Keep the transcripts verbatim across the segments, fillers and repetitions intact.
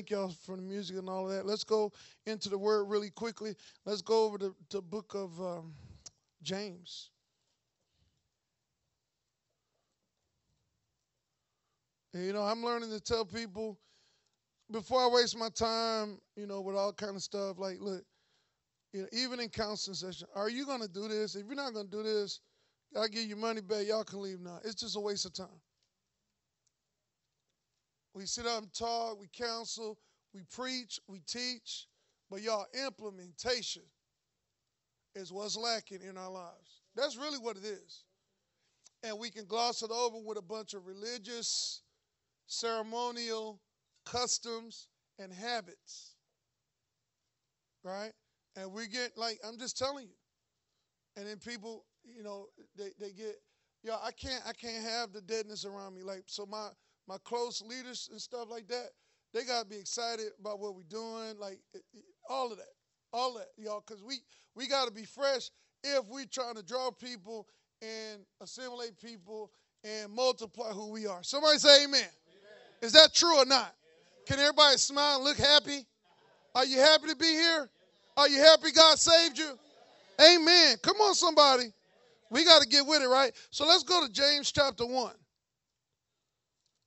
Thank y'all for the music and all of that. Let's go into the word really quickly. Let's go over to the book of um, James. And, you know, I'm learning to tell people before I waste my time, you know, with all kind of stuff. Like, look, you know, even in counseling session, are you going to do this? If you're not going to do this, I'll give you money back. Y'all can leave now. It's just a waste of time. We sit up and talk, we counsel, we preach, we teach, but y'all, implementation is what's lacking in our lives. That's really what it is. And we can gloss it over with a bunch of religious, ceremonial customs and habits, right? And we get, like, I'm just telling you. And then people, you know, they, they get, y'all, I can't, I can't have the deadness around me. Like, so my... My close leaders and stuff like that, they got to be excited about what we're doing, like it, it, all of that, all that, y'all, because we, we got to be fresh if we're trying to draw people and assimilate people and multiply who we are. Somebody say amen. Amen. Is that true or not? Yes. Can everybody smile and look happy? Are you happy to be here? Are you happy God saved you? Yes. Amen. Come on, somebody. We got to get with it, right? So let's go to James chapter one.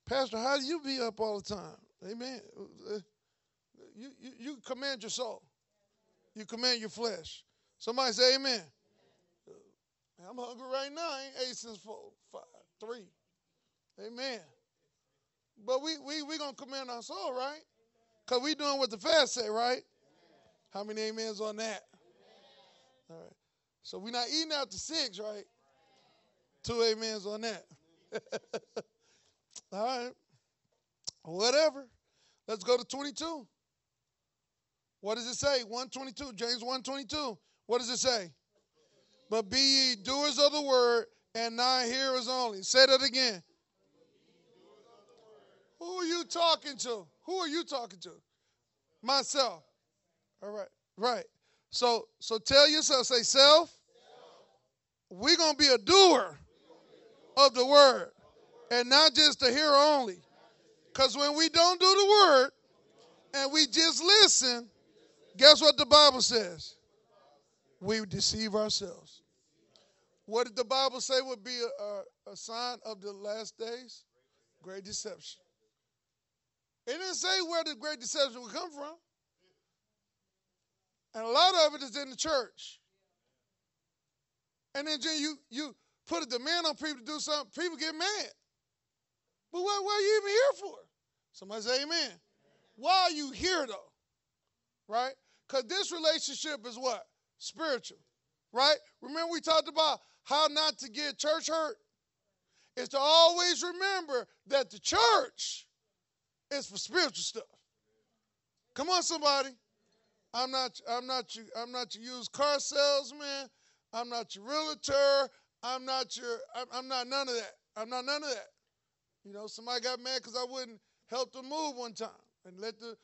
Pastor, how do you be up all the time? Amen. You, you, you command your soul. You command your flesh. Somebody say amen. Amen. I'm hungry right now. I ain't ate since four, five, three. Amen. But we we we going to command our soul, right? Because we doing what the fast say, right? Amen. How many amens on that? Amen. All right. So we're not eating out to six, right? Amen. Two amens on that. All right, whatever. Let's go to twenty-two. What does it say? one twenty-two, James one twenty-two. What does it say? But be ye doers of the word and not hearers only. Say that again. Who are you talking to? Who are you talking to? Myself. All right, right. So, so tell yourself, say self, self. We're going to be a doer of the word. And not just to hear only. Because when we don't do the word and we just listen, guess what the Bible says? We deceive ourselves. What did the Bible say would be a, a, a sign of the last days? Great deception. It didn't say where the great deception would come from. And a lot of it is in the church. And then you, you put a demand on people to do something, people get mad. But what, what are you even here for? Somebody say amen. Amen. Why are you here, though? Right? Because this relationship is what? Spiritual. Right? Remember we talked about how not to get church hurt? It's to always remember that the church is for spiritual stuff. Come on, somebody. I'm not, I'm not, your, I'm not your used car salesman. I'm not your realtor. I'm not your, I'm, I'm not none of that. I'm not none of that. You know, somebody got mad because I wouldn't help them move one time and let the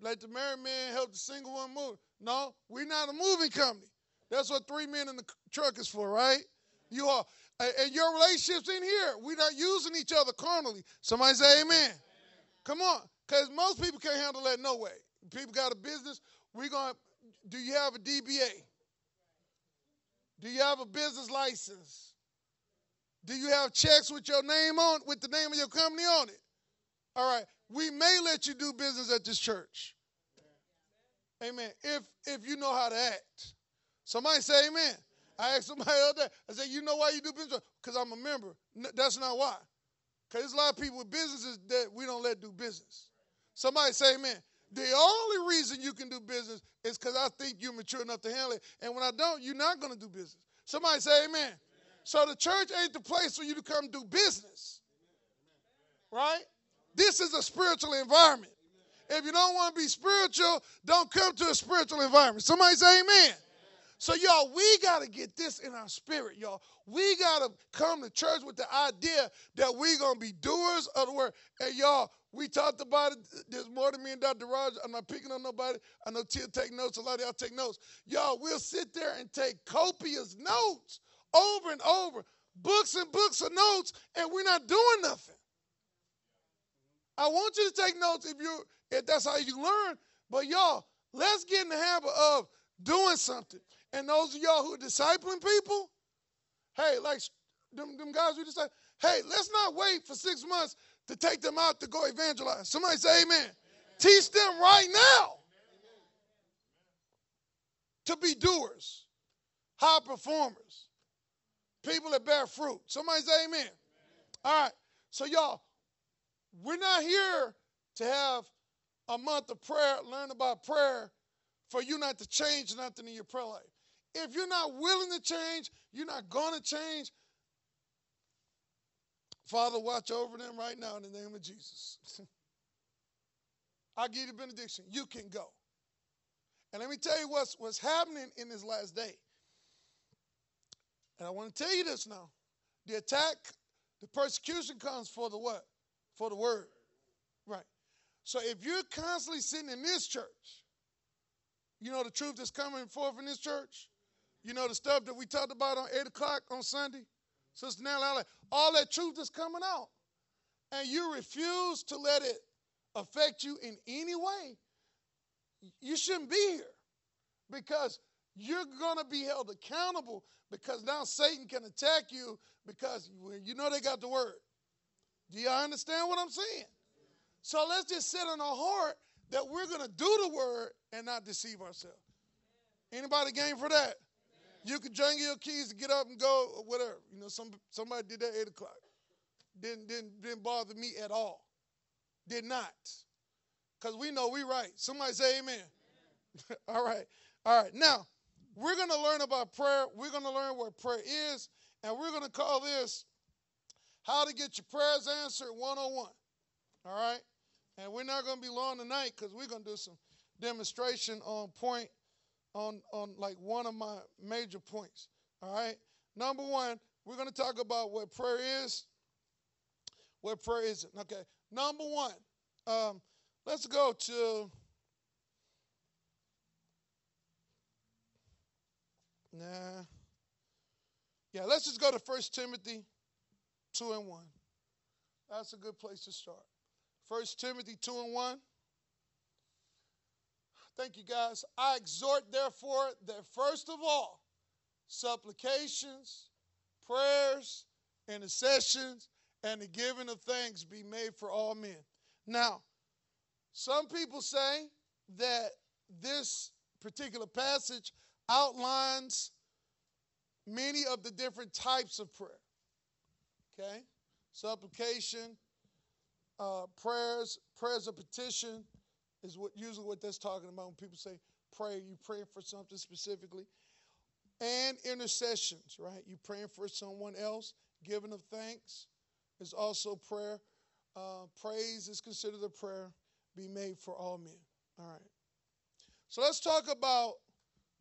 let the married man help the single one move. No, we're not a moving company. That's what three men in the truck is for, right? You are. And your relationship's in here. We're not using each other carnally. Somebody say amen. Amen. Come on, because most people can't handle that no way. People got a business. We're going to, do you have a D B A? Do you have a business license? Do you have checks with your name on, with the name of your company on it? All right. We may let you do business at this church. Amen. If if you know how to act. Somebody say amen. I asked somebody the other day. I said, you know why you do business? Because I'm a member. No, that's not why. Because there's a lot of people with businesses that we don't let do business. Somebody say amen. The only reason you can do business is because I think you're mature enough to handle it. And when I don't, you're not going to do business. Somebody say amen. So the church ain't the place for you to come do business, right? This is a spiritual environment. If you don't want to be spiritual, don't come to a spiritual environment. Somebody say amen. Amen. So, y'all, we got to get this in our spirit, y'all. We got to come to church with the idea that we're going to be doers of the word. And, y'all, we talked about it. There's more to me and Doctor Rogers. I'm not picking on nobody. I know Tia take notes. A lot of y'all take notes. Y'all, we'll sit there and take copious notes. Over and over, books and books of notes, and we're not doing nothing. I want you to take notes if you if that's how you learn. But y'all, let's get in the habit of doing something. And those of y'all who are discipling people, hey, like them, them guys who disciple, hey, let's not wait for six months to take them out to go evangelize. Somebody say amen. Amen. Teach them right now amen. To be doers, high performers, people that bear fruit. Somebody say amen. Amen. All right. So, y'all, we're not here to have a month of prayer, learn about prayer, for you not to change nothing in your prayer life. If you're not willing to change, you're not going to change. Father, watch over them right now in the name of Jesus. I give you benediction. You can go. And let me tell you what's, what's happening in this last day. And I want to tell you this now. The attack, the persecution comes for the what? For the word. Right. So if you're constantly sitting in this church, you know the truth that's coming forth in this church? You know the stuff that we talked about on eight o'clock on Sunday? Sister Nelly, all that truth is coming out. And you refuse to let it affect you in any way. You shouldn't be here because you're going to be held accountable because now Satan can attack you because you know they got the word. Do you understand what I'm saying? So let's just sit in our heart that we're going to do the word and not deceive ourselves. Anybody game for that? You can jangle your keys and get up and go, or whatever. You know, some somebody did that at eight o'clock. Didn't, didn't, didn't bother me at all. Did not. Because we know we right. Somebody say amen. Amen. All right. All right. Now, we're going to learn about prayer. We're going to learn what prayer is. And we're going to call this How to Get Your Prayers Answered one oh one. All right? And we're not going to be long tonight because we're going to do some demonstration on point. On, on like one of my major points, all right? Number one, we're going to talk about what prayer is, what prayer isn't. Okay, number one, um, let's go to, nah, yeah, let's just go to First Timothy two and one. That's a good place to start. First Timothy two and one. Thank you, guys. I exhort, therefore, that first of all, supplications, prayers, intercessions, and the giving of thanks be made for all men. Now, some people say that this particular passage outlines many of the different types of prayer. Okay? Supplication, uh, prayers, prayers of petition, is what usually what that's talking about when people say pray. You praying for something specifically. And intercessions, right? You praying for someone else. Giving of thanks is also prayer. Uh, praise is considered a prayer. Be made for all men. All right. So let's talk about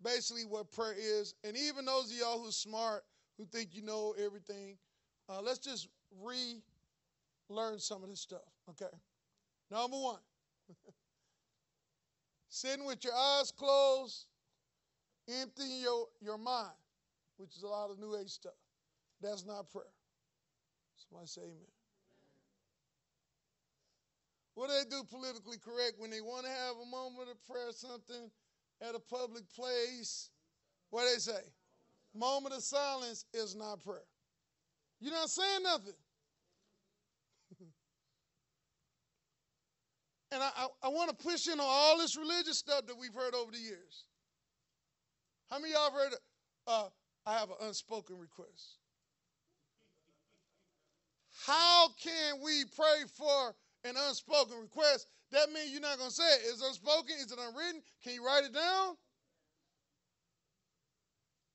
basically what prayer is. And even those of y'all who are smart, who think you know everything, uh, let's just re-learn some of this stuff. Okay. Number one. Sitting with your eyes closed, emptying your, your mind, which is a lot of New Age stuff. That's not prayer. Somebody say amen. What do they do politically correct when they want to have a moment of prayer or something at a public place? What do they say? Moment of silence is not prayer. You're not saying nothing. And I, I, I want to push in on all this religious stuff that we've heard over the years. How many of y'all have heard, uh, I have an unspoken request? How can we pray for an unspoken request? That means you're not going to say it. Is it unspoken? Is it unwritten? Can you write it down?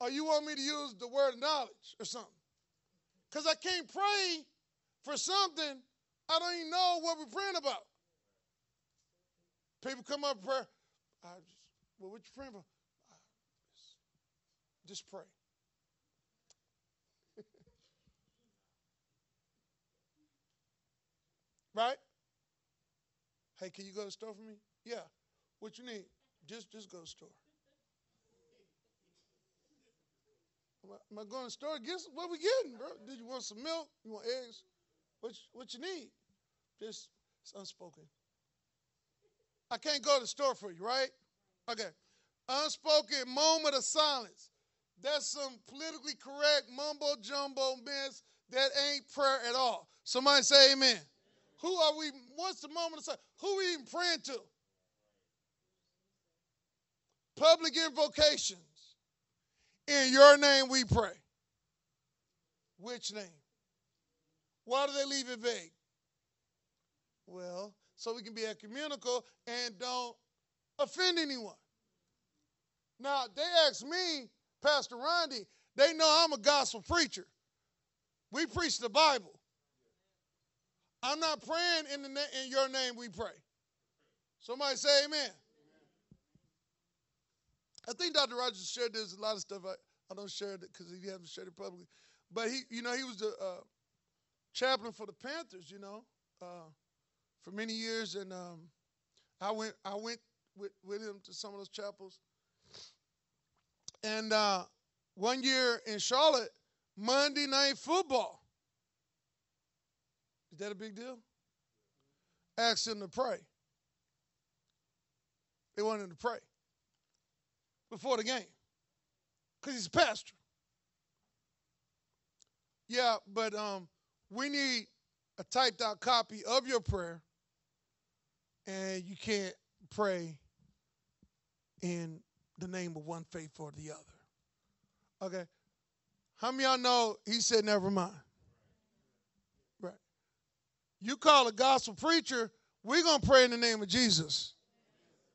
Or you want me to use the word of knowledge or something? Because I can't pray for something I don't even know what we're praying about. People come up and pray. I just, well, what you praying for? Just, just pray. Right? Hey, can you go to the store for me? Yeah. What you need? Just, just go to the store. Am I going to the store? Guess what we getting, bro? Did you want some milk? You want eggs? What, what you need? Just It's unspoken. I can't go to the store for you, right? Okay. Unspoken moment of silence. That's some politically correct mumbo-jumbo mess that ain't prayer at all. Somebody say amen. Amen. Who are we? What's the moment of silence? Who are we even praying to? Public invocations. In your name we pray. Which name? Why do they leave it vague? Well, so we can be ecumenical and don't offend anyone. Now, they asked me, Pastor Rondy, they know I'm a gospel preacher. We preach the Bible. I'm not praying in the na- in your name we pray. Somebody say amen. Amen. I think Doctor Rogers shared this, a lot of stuff I, I don't share it because he hasn't shared it publicly. But, he, you know, he was the uh, chaplain for the Panthers, you know, uh, for many years. And um, I went I went with, with him to some of those chapels. And uh, one year in Charlotte, Monday Night Football. Is that a big deal? Asked him to pray. They wanted him to pray before the game because he's a pastor. Yeah, but um, we need a typed out copy of your prayer, and you can't pray in the name of one faith or the other. Okay. How many of y'all know he said never mind? Right. You call a gospel preacher, we're going to pray in the name of Jesus.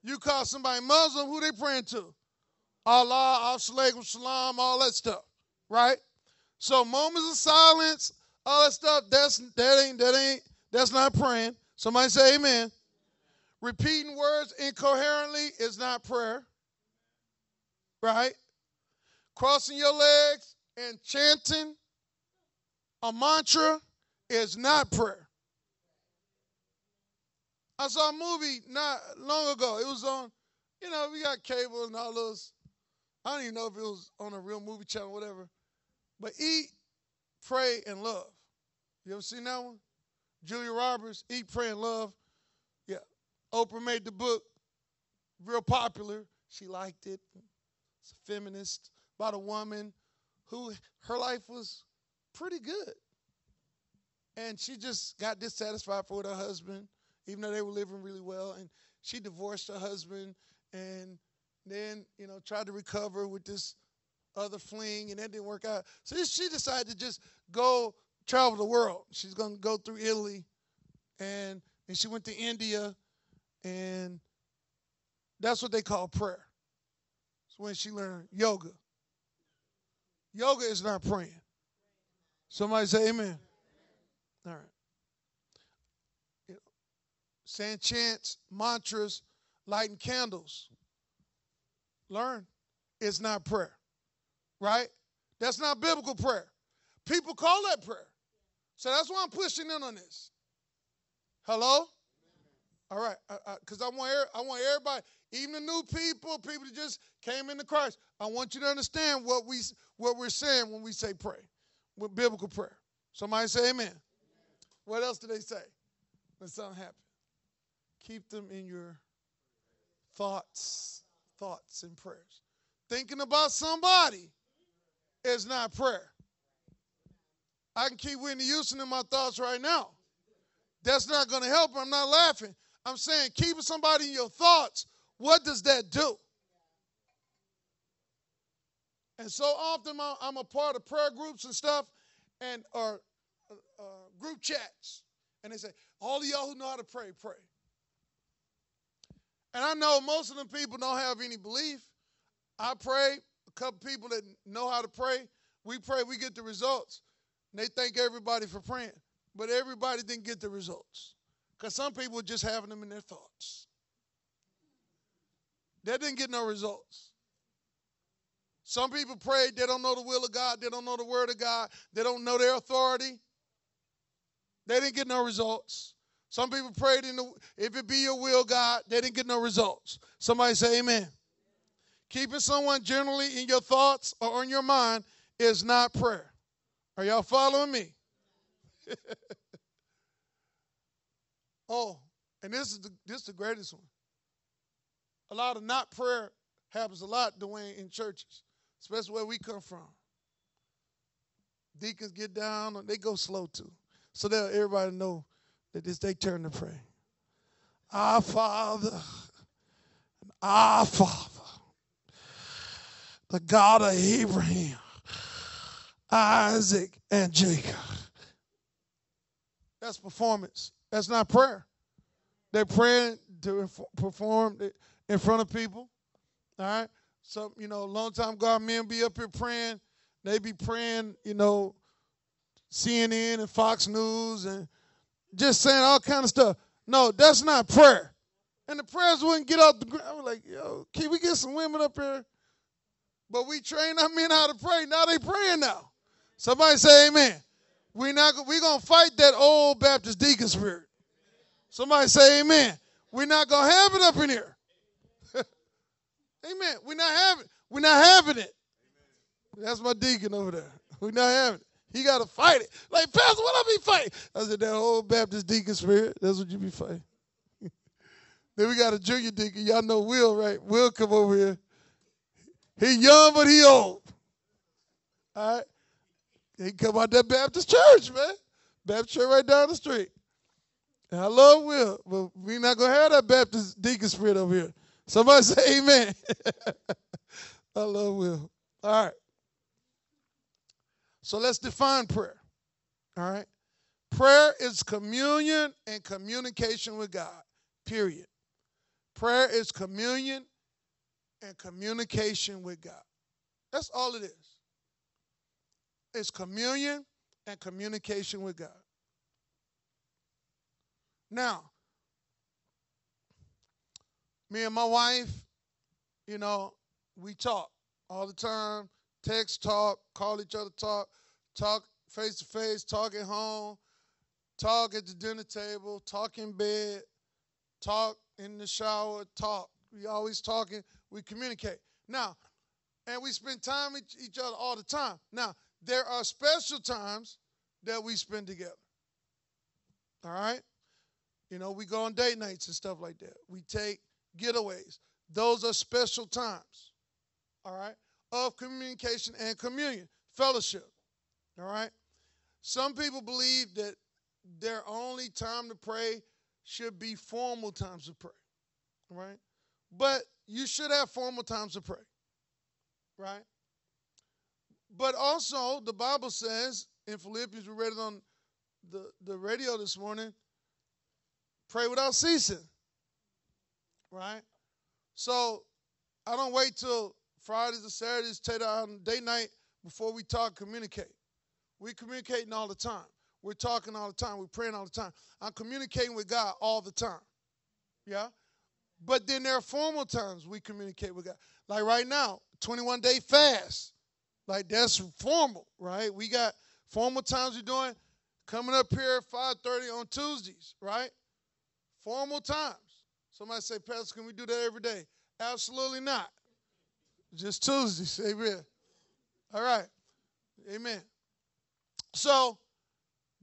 You call somebody Muslim, who they praying to? Allah, Al-Shalaikum, Shalom, all that stuff. Right? So moments of silence, all that stuff, that's that ain't that ain't that's not praying. Somebody say amen. Repeating words incoherently is not prayer. Right? Crossing your legs and chanting a mantra is not prayer. I saw a movie not long ago. It was on, you know, we got cable and all those. I don't even know if it was on a real movie channel or whatever. But Eat, Pray, and Love. You ever seen that one? Julia Roberts, Eat, Pray, and Love. Yeah. Oprah made the book real popular. She liked it. It's a feminist about a woman who her life was pretty good. And she just got dissatisfied with her husband, even though they were living really well. And she divorced her husband and then, you know, tried to recover with this other fling, and that didn't work out. So she decided to just go travel the world. She's going to go through Italy, and, and she went to India, and that's what they call prayer. When she learned yoga. Yoga is not praying. Somebody say amen. All right. You know, saying chants, mantras, lighting candles. Learn. It's not prayer. Right? That's not biblical prayer. People call that prayer. So that's why I'm pushing in on this. Hello? All right, because I, I, I want I want everybody, even the new people, people that just came into Christ. I want you to understand what we what we're saying when we say pray, with biblical prayer. Somebody say amen. Amen. What else do they say? When something happens, keep them in your thoughts, thoughts and prayers. Thinking about somebody is not prayer. I can keep Whitney Houston in my thoughts right now. That's not going to help her. I'm not laughing. I'm saying keeping somebody in your thoughts, what does that do? And so often I'm a part of prayer groups and stuff, and or uh, group chats, and they say, all of y'all who know how to pray, pray. And I know most of them people don't have any belief. I pray. A couple people that know how to pray, we pray, we get the results. And they thank everybody for praying. But everybody didn't get the results. Because some people were just having them in their thoughts. They didn't get no results. Some people prayed, they don't know the will of God, they don't know the word of God, they don't know their authority. They didn't get no results. Some people prayed, in the, if it be your will, God, they didn't get no results. Somebody say amen. Keeping someone generally in your thoughts or on your mind is not prayer. Are y'all following me? Oh, And this is the, this is the greatest one. A lot of not prayer happens a lot, Dwayne, in churches, especially where we come from. Deacons get down, and they go slow, too. So that everybody know that it's their turn to pray. Our Father, our Father, the God of Abraham, Isaac, and Jacob. That's performance. That's not prayer. They're praying to perform in front of people. All right? So, you know, a long time ago, men be up here praying. They be praying, you know, C N N and Fox News and just saying all kind of stuff. No, that's not prayer. And the prayers wouldn't get off the ground. I was like, yo, can we get some women up here? But we train our men how to pray. Now they praying now. Somebody say amen. We're not we're going to fight that old Baptist deacon spirit. Somebody say amen. We're not going to have it up in here. Amen. We're not having We're not having it. That's my deacon over there. We're not having it. He got to fight it. Like, Pastor, what I be fighting? I said, that old Baptist deacon spirit, that's what you be fighting. Then we got a junior deacon. Y'all know Will, right? Will come over here. He young, but he old. All right? He come out that Baptist church, man. Baptist church right down the street. And I love Will, but we're not going to have that Baptist deacon spirit over here. Somebody say amen. I love Will. All right. So let's define prayer, all right? Prayer is communion and communication with God, period. Prayer is communion and communication with God. That's all it is. It's communion and communication with God. Now, me and my wife, you know, we talk all the time. Text, talk, call each other, talk, talk face-to-face, talk at home, talk at the dinner table, talk in bed, talk in the shower, talk. We always talking. We communicate. Now, and we spend time with each other all the time. Now, there are special times that we spend together, all right? You know, we go on date nights and stuff like that. We take getaways. Those are special times, all right? Of communication and communion, fellowship, all right? Some people believe that their only time to pray should be formal times of prayer, all right? But you should have formal times of prayer, right? But also, the Bible says in Philippians, we read it on the, the radio this morning, pray without ceasing, right? So I don't wait till Fridays and Saturdays, take out on day night before we talk, communicate. We're communicating all the time. We're talking all the time. We're praying all the time. I'm communicating with God all the time. Yeah? But then there are formal times we communicate with God. Like right now, twenty-one day fast. Like that's formal, right? We got formal times we're doing coming up here at five thirty on Tuesdays, right? Formal times. Somebody say, Pastor, can we do that every day? Absolutely not. Just Tuesdays, amen. All right, amen. So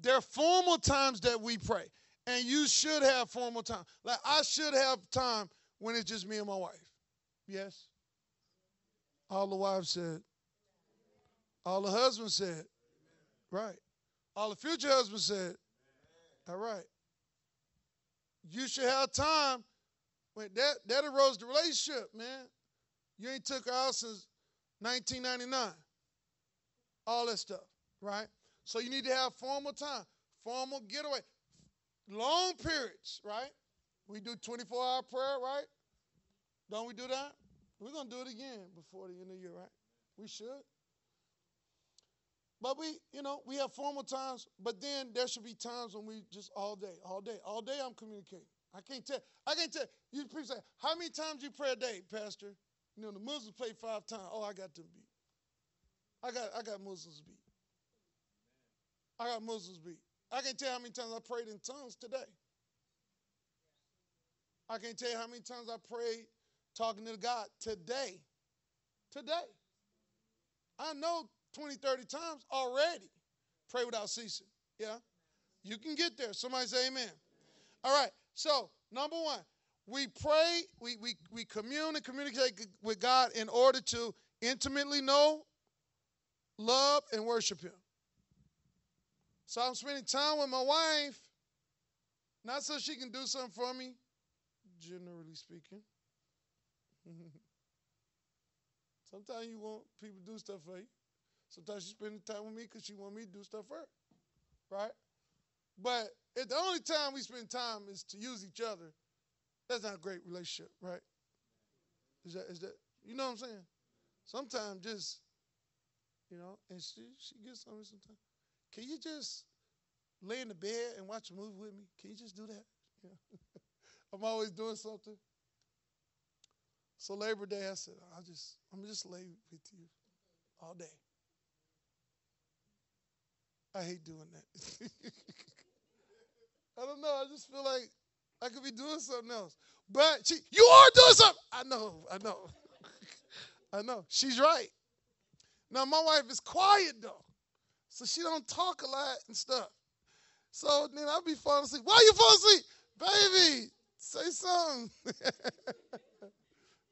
there are formal times that we pray, and you should have formal time. Like I should have time when it's just me and my wife. Yes? All the wives said. All the husbands said. Right. All the future husbands said. All right. You should have time. Wait, that, that erodes the relationship, man. You ain't took her out since nineteen ninety-nine. All that stuff, right? So you need to have formal time, formal getaway, long periods, right? We do twenty-four hour prayer, right? Don't we do that? We're going to do it again before the end of the year, right? We should. But we, you know, we have formal times, but then there should be times when we just all day, all day, all day I'm communicating. I can't tell. I can't tell. You people say, how many times you pray a day, Pastor? You know, the Muslims play five times. Oh, I got them beat. I got I got Muslims beat. I got Muslims beat. I can't tell you how many times I prayed in tongues today. I can't tell you how many times I prayed talking to God today. Today. I know twenty, thirty times already. Pray without ceasing. Yeah? You can get there. Somebody say amen. All right. So Number one, we pray, we, we, we commune and communicate with God in order to intimately know, love, and worship Him. So I'm spending time with my wife, not so she can do something for me, generally speaking. Sometimes you want people to do stuff for you. Sometimes she spends time with me because she wants me to do stuff for her, right? But if the only time we spend time is to use each other, that's not a great relationship, right? Is that, is that, you know what I'm saying? Sometimes just, you know, and she, she gets on me sometimes. Can you just lay in the bed and watch a movie with me? Can you just do that? You know? I'm always doing something. So Labor Day, I said, I'll just, I'm just lay with you all day. I hate doing that. I don't know. I just feel like I could be doing something else. But she, you are doing something. I know. I know. I know. She's right. Now, my wife is quiet, though. So she don't talk a lot and stuff. So then I'll be falling asleep. Why are you falling asleep? Baby, say something.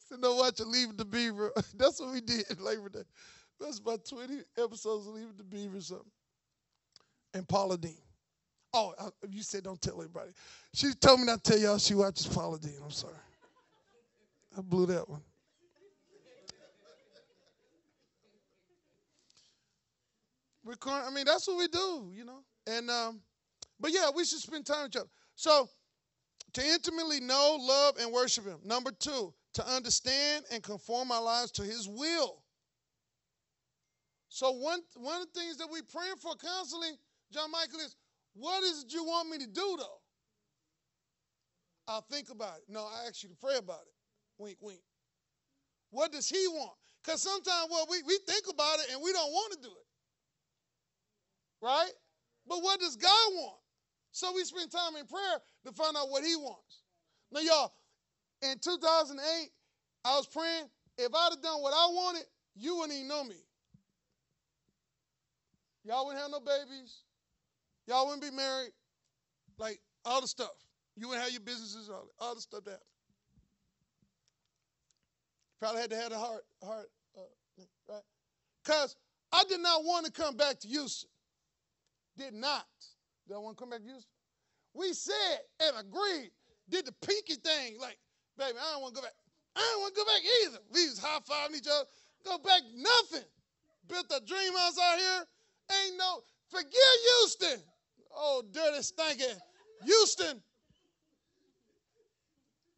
Sitting there watching Leave it to Beaver. That's what we did Labor Day. That's about twenty episodes of Leave it to Beaver or something. And Paula Deen. Oh, you said don't tell everybody. She told me not to tell y'all she watches Paula Deen. I'm sorry. I blew that one. We're current, I mean, that's what we do, you know. And um, but, yeah, we should spend time with each other. So to intimately know, love, and worship Him. Number two, to understand and conform our lives to His will. So one, one of the things that we're praying for constantly, John Michael, is, what is it you want me to do, though? I'll think about it. No, I ask you to pray about it. Wink, wink. What does He want? Because sometimes, well, we, we think about it and we don't want to do it. Right? But what does God want? So we spend time in prayer to find out what He wants. Now, y'all, in two thousand eight, I was praying, if I'd have done what I wanted, you wouldn't even know me. Y'all wouldn't have no babies. Y'all wouldn't be married. Like, all the stuff. You wouldn't have your businesses, all, all the stuff that happened. Probably had to have a heart, heart uh, right? Because I did not want to come back to Houston. Did not. Did I want to come back to Houston? We said and agreed. Did the pinky thing. Like, baby, I don't want to go back. I don't want to go back either. We was high-fiving each other. Go back, nothing. Built a dream house out here. Ain't no, forget Houston. Oh, dirty, stinking Houston.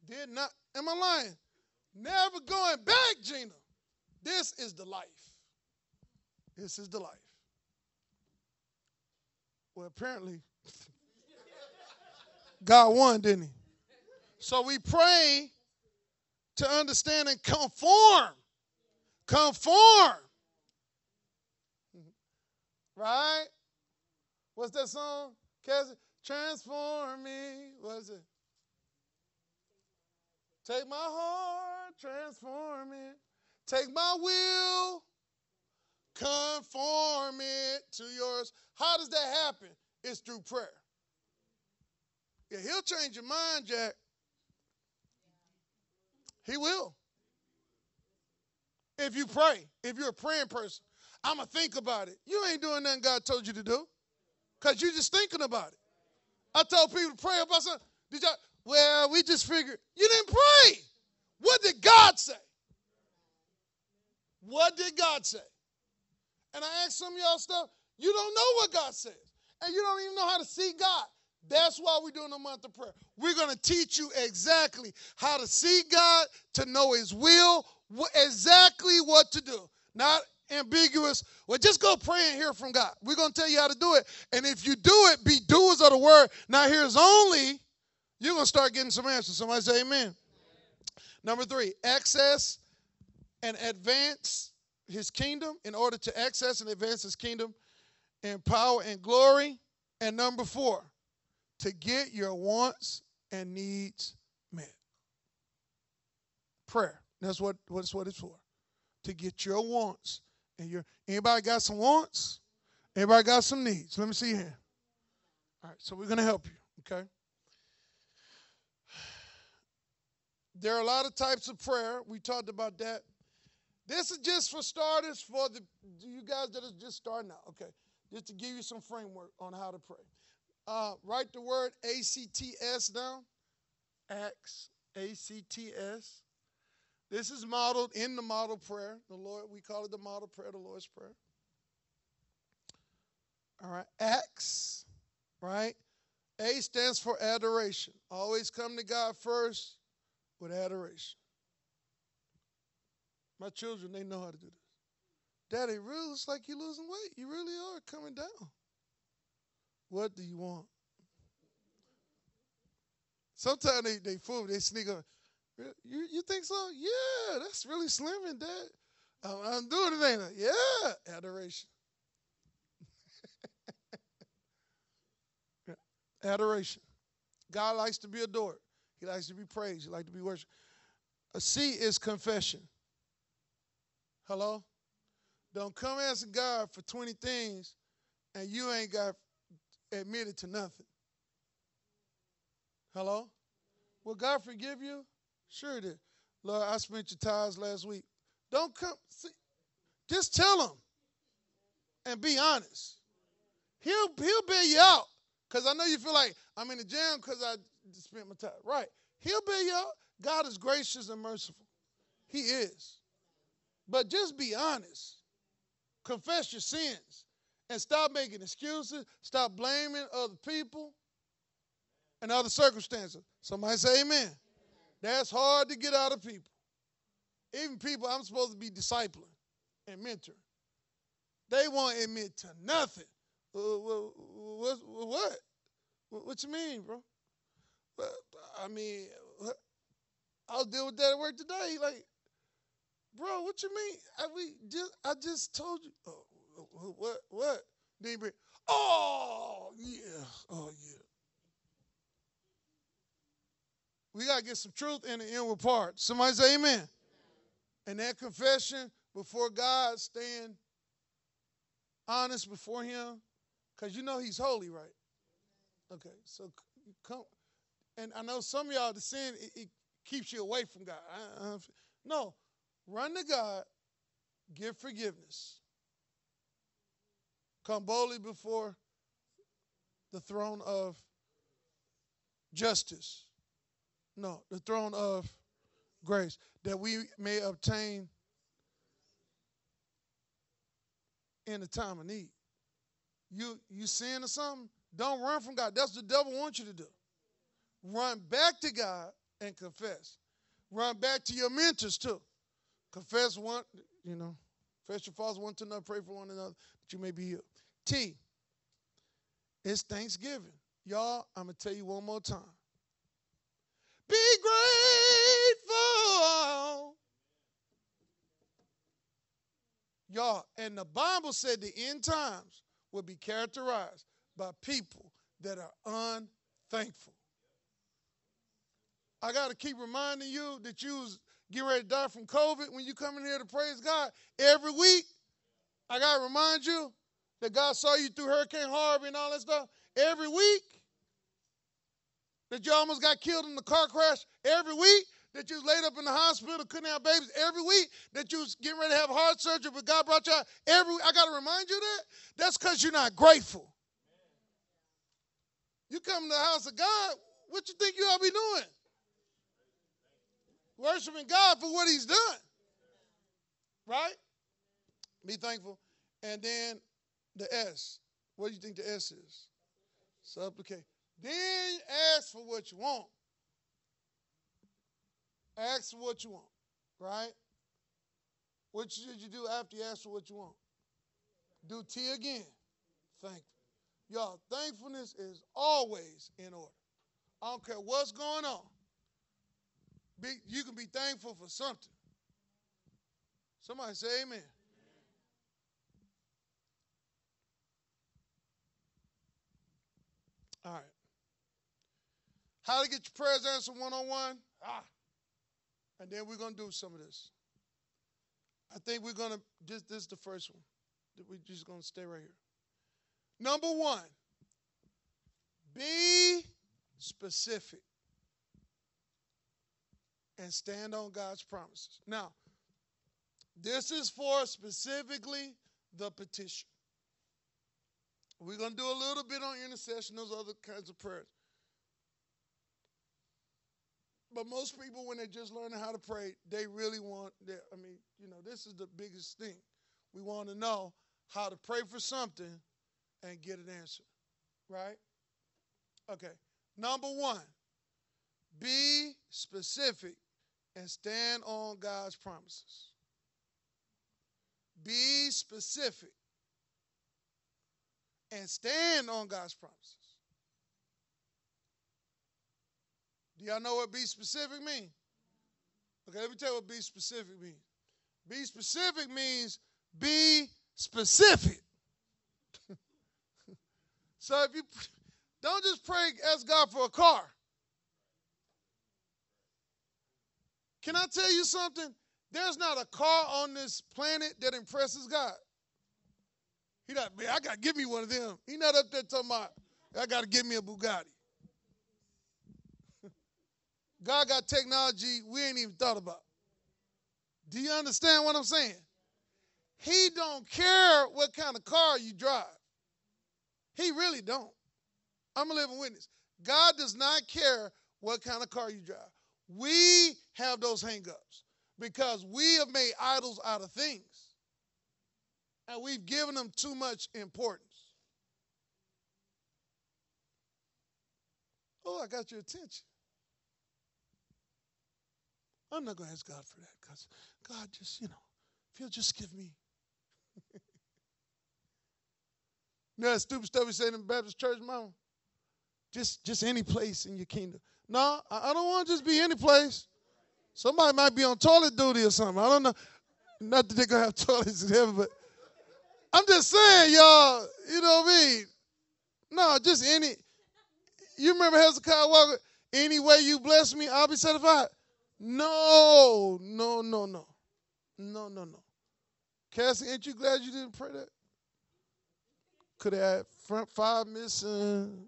Did not, am I lying? Never going back, Gina. This is the life. This is the life. Well, apparently, God won, didn't He? So we pray to understand and conform. Conform. Right? What's that song, Cassie? Transform me. What is it? Take my heart, transform it. Take my will, conform it to yours. How does that happen? It's through prayer. Yeah, He'll change your mind, Jack. He will. If you pray, if you're a praying person. I'm going to think about it. You ain't doing nothing God told you to do because you're just thinking about it. I told people to pray about something. Did y'all? Well, we just figured. You didn't pray. What did God say? What did God say? And I asked some of y'all stuff. You don't know what God says, and you don't even know how to see God. That's why we're doing a month of prayer. We're going to teach you exactly how to see God, to know His will, exactly what to do. Not ambiguous. Well, just go pray and hear from God. We're going to tell you how to do it. And if you do it, be doers of the word, not hearers only, you're going to start getting some answers. Somebody say amen. Amen. Number three, access and advance His kingdom. In order to access and advance His kingdom in power and glory. And number four, to get your wants and needs met. Prayer. That's what, that's what it's for. To get your wants. And your, anybody got some wants? Anybody got some needs? Let me see here. All right, so we're going to help you, okay? There are a lot of types of prayer. We talked about that. This is just for starters, for the you guys that are just starting out. Okay, just to give you some framework on how to pray. Uh, write the word A C T S down. Acts, A C T S. This is modeled in the model prayer. The Lord, we call it the model prayer, the Lord's Prayer. All right, Acts, right? A stands for adoration. Always come to God first with adoration. My children, they know how to do this. Daddy, it really looks like you're losing weight. You really are coming down. What do you want? Sometimes they, they fool, they sneak on. You, you think so? Yeah, that's really slimming, Dad. I'm, I'm doing it, ain't I? Yeah, adoration. Adoration. God likes to be adored. He likes to be praised. He likes to be worshipped. A C is confession. Hello? Don't come asking God for twenty things and you ain't got admitted to nothing. Hello? Will God forgive you? Sure it is. Lord, I spent your tithes last week. Don't come. See, just tell him and be honest. He'll, he'll bail you out because I know you feel like I'm in the jam because I spent my time. Right. He'll bail you out. God is gracious and merciful. He is. But just be honest. Confess your sins and stop making excuses. Stop blaming other people and other circumstances. Somebody say amen. Amen. That's hard to get out of people. Even people I'm supposed to be discipling and mentoring. They won't admit to nothing. Uh, what, what, what? What you mean, bro? I mean, I'll deal with that at work today. Like, bro, what you mean? I we just I just told you. Oh, what? What? Then you bring, oh yeah, oh yeah. We gotta get some truth in the inward part. Somebody say amen. Amen. And that confession before God, stand honest before Him, cause you know He's holy, right? Okay, so come. And I know some of y'all, the sin it, it keeps you away from God. I, I, no. Run to God, give forgiveness. Come boldly before the throne of justice. No, the throne of grace, that we may obtain in the time of need. You you sin or something? Don't run from God. That's what the devil wants you to do. Run back to God and confess. Run back to your mentors too. Confess one, you know, confess your faults one to another, pray for one another, that you may be healed. T, it's Thanksgiving. Y'all, I'm going to tell you one more time. Be grateful. Y'all, and the Bible said the end times will be characterized by people that are unthankful. I got to keep reminding you that you was getting ready to die from COVID. When you come in here to praise God every week, I got to remind you that God saw you through Hurricane Harvey and all that stuff every week, that you almost got killed in the car crash every week, that you was laid up in the hospital, couldn't have babies every week, that you was getting ready to have heart surgery, but God brought you out every week. I got to remind you that. That's because you're not grateful. You come to the house of God, what you think you ought to be doing? Worshiping God for what He's done, right? Be thankful. And then the S. What do you think the S is? Supplicate. Then ask for what you want. Ask for what you want, right? What should you do after you ask for what you want? Do T again. Thankful. Y'all, thankfulness is always in order. I don't care what's going on. Be, you can be thankful for something. Somebody say amen. Amen. All right. How to get your prayers answered one-on-one. Ah. And then we're going to do some of this. I think we're going to, this, this is the first one. We're just going to stay right here. Number one, be specific. and stand on God's promises. Now, this is for specifically the petition. We're going to do a little bit on intercession, those other kinds of prayers. But most people, when they're just learning how to pray, they really want, their, I mean, you know, this is the biggest thing. We want to know how to pray for something and get an answer, right? Okay, number one, be specific and stand on God's promises. Be specific and stand on God's promises. Do y'all know what be specific means? Okay, let me tell you what be specific means. Be specific means be specific. So if you don't just pray, ask God for a car. Can I tell you something? There's not a car on this planet that impresses God. He not, man, I got to give me one of them. He not up there talking about, I got to give me a Bugatti. God got technology we ain't even thought about. Do you understand what I'm saying? He don't care what kind of car you drive. He really don't. I'm a living witness. God does not care what kind of car you drive. We have those hangups because we have made idols out of things. And we've given them too much importance. Oh, I got your attention. I'm not going to ask God for that because God just, you know, if you'll just give me. You know that stupid stuff we say in the Baptist church, Mama? Just, just any place in your kingdom. No, I don't want to just be any place. Somebody might be on toilet duty or something. I don't know. Not that they're going to have toilets in heaven, but I'm just saying, y'all, you know what I mean? No, just any. You remember Hezekiah Walker? Any way you bless me, I'll be satisfied. No, no, no, no. No, no, no. Cassie, ain't you glad you didn't pray that? Could have had front five missing.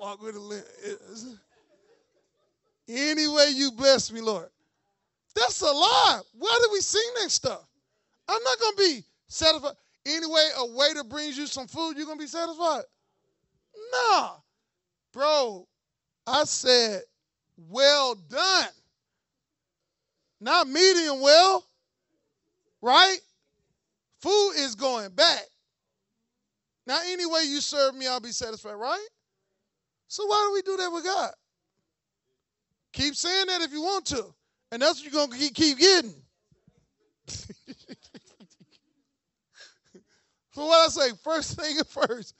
Walk with a limp. Any way you bless me, Lord. That's a lie. Why do we sing that stuff? I'm not going to be satisfied. Anyway, a waiter brings you some food, you're going to be satisfied. Nah. Bro, I said, well done. Not medium well, right? Food is going back. Now, any way you serve me, I'll be satisfied, right? So why do we do that with God? Keep saying that if you want to. And that's what you're going to keep getting. So what I say, first thing first,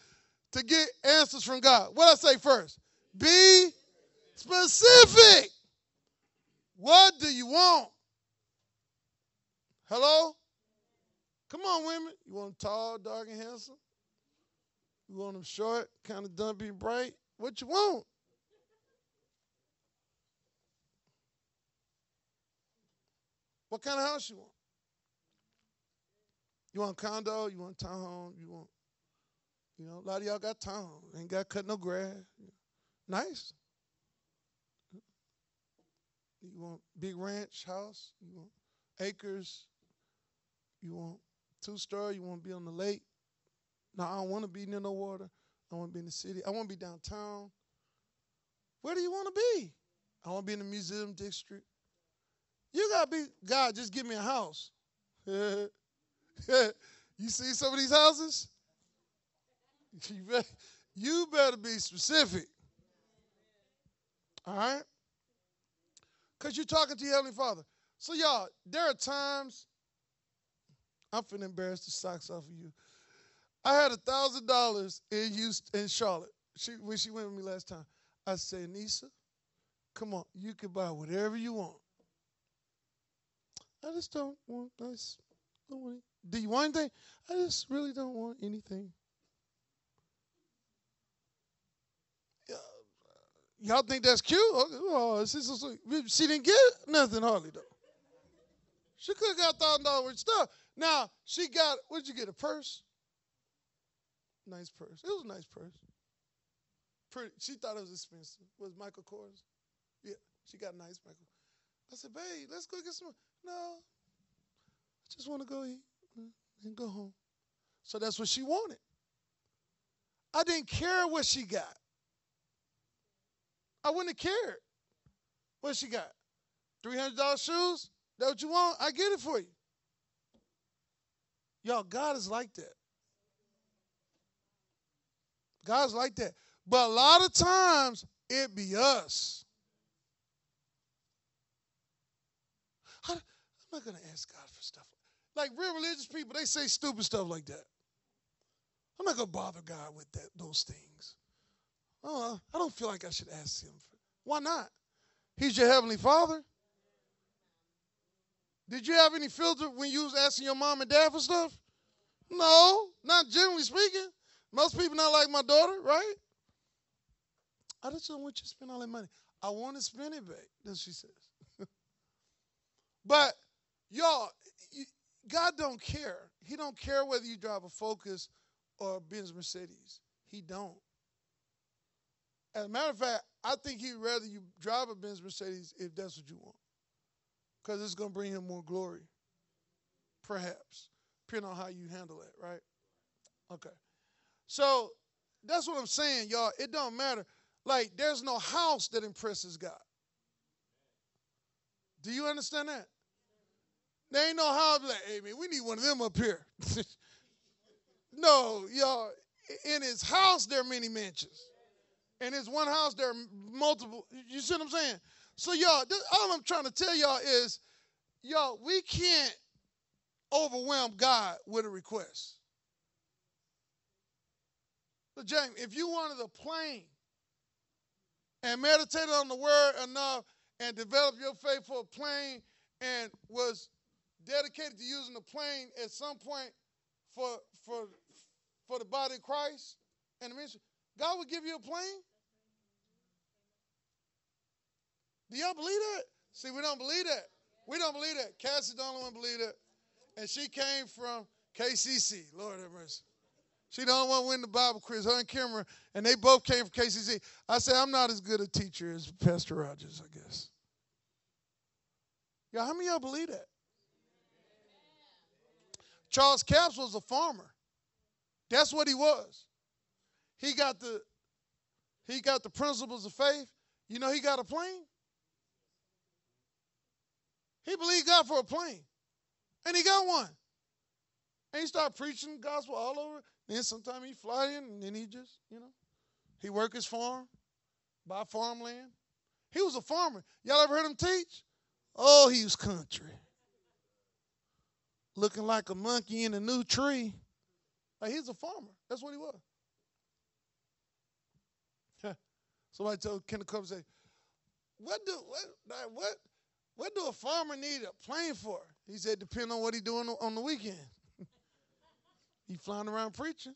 to get answers from God. What I say first? Be specific. What do you want? Hello? Come on, women. You want them tall, dark, and handsome? You want them short, kind of dumpy, bright? What you want? What kind of house you want? You want a condo? You want a townhome? You want, you know, a lot of y'all got townhome. Ain't got to cut no grass. Nice. You want big ranch house? You want acres? You want two-story? You want to be on the lake? No, I don't want to be near no water. I want to be in the city. I want to be downtown. Where do you want to be? I want to be in the museum district. You got to be, God, just give me a house. You see some of these houses? You better, you better be specific. All right? Because you're talking to your Heavenly Father. So, y'all, there are times, I'm finna embarrass the socks off of you. I had one thousand dollars in Houston, in Charlotte she, when she went with me last time. I said, Nisa, come on, you can buy whatever you want. I just don't want this. Don't want it. Do you want anything? I just really don't want anything. Y'all think that's cute? Oh, this is so sweet. She didn't get nothing hardly, though. She could have got one thousand dollars worth of stuff. Now, she got, what did you get, a purse? Nice purse. It was a nice purse. pretty. She thought it was expensive. Was Michael Kors? Yeah, she got nice Michael. I said, babe, let's go get some. No, I just want to go eat and go home. So that's what she wanted. I didn't care what she got. I wouldn't have cared what she got. three hundred dollars shoes? That what you want? I get it for you. Y'all, God is like that. God's like that. But a lot of times, it be us. I, I'm not going to ask God for stuff. Like real religious people, they say stupid stuff like that. I'm not going to bother God with that, those things. Uh, I don't feel like I should ask him. For, why not? He's your heavenly father. Did you have any filter when you was asking your mom and dad for stuff? No, not generally speaking. Most people not like my daughter, right? I just don't want you to spend all that money. I want to spend it, babe, that's what she says. But, y'all, God don't care. He don't care whether you drive a Focus or a Benz Mercedes. He don't. As a matter of fact, I think he'd rather you drive a Benz Mercedes if that's what you want. Because it's going to bring him more glory. Perhaps. Depending on how you handle it, right? Okay. So, that's what I'm saying, y'all. It don't matter. Like, there's no house that impresses God. Do you understand that? There ain't no house like, hey, man, we need one of them up here. No, y'all. In his house, there are many mansions. And it's one house, there are multiple. You see what I'm saying? So, y'all, this, all I'm trying to tell y'all is, y'all, we can't overwhelm God with a request. So, James, if you wanted a plane and meditated on the word enough and developed your faith for a plane and was dedicated to using the plane at some point for, for, for the body of Christ and the ministry, God would give you a plane? Do y'all believe that? See, we don't believe that. We don't believe that. Cassie don't want to believe that. And she came from K C C. Lord have mercy. She don't want to win the Bible quiz. Her and Kimmer, and they both came from K C C. I said, I'm not as good a teacher as Pastor Rogers, I guess. Y'all, how many of y'all believe that? Charles Capps was a farmer. That's what he was. He got the, he got the principles of faith. You know, he got a plane. He believed God for a plane, and he got one. And he started preaching the gospel all over. Then sometimes he fly in, and then he just, you know, he worked his farm, buy farmland. He was a farmer. Y'all ever heard him teach? Oh, he was country, looking like a monkey in a new tree. Like, he's a farmer. That's what he was. Somebody told Kenneth Hagin, say, what do what what what do a farmer need a plane for? He said, depend on what he doing on the weekend. He flying around preaching.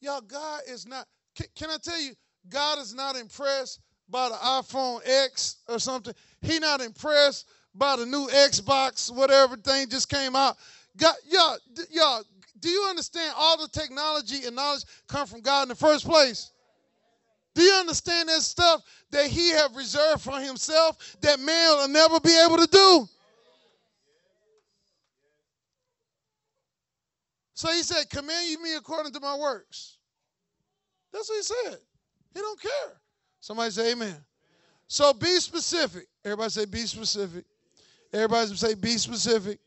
Y'all, God is not. Can, can I tell you, God is not impressed by the iPhone X or something. He not impressed by the new Xbox, whatever thing just came out. God, y'all, d- y'all, do you understand? All the technology and knowledge come from God in the first place. Do you understand that stuff that he have reserved for himself that man will never be able to do? So he said, command you me according to my works. That's what he said. He don't care. Somebody say amen. Amen. So be specific. Everybody say be specific. Everybody say be specific.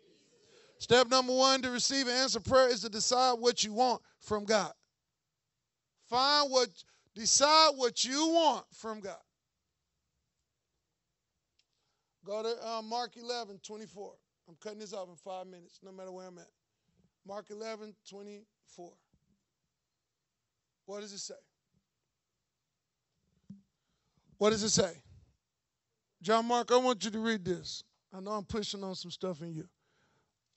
Step number one to receive and answer prayer is to decide what you want from God. Find what... Decide what you want from God. Go to uh, Mark eleven twenty-four. I'm cutting this off in five minutes, no matter where I'm at. Mark eleven twenty-four. What does it say? What does it say? John Mark, I want you to read this. I know I'm pushing on some stuff in you.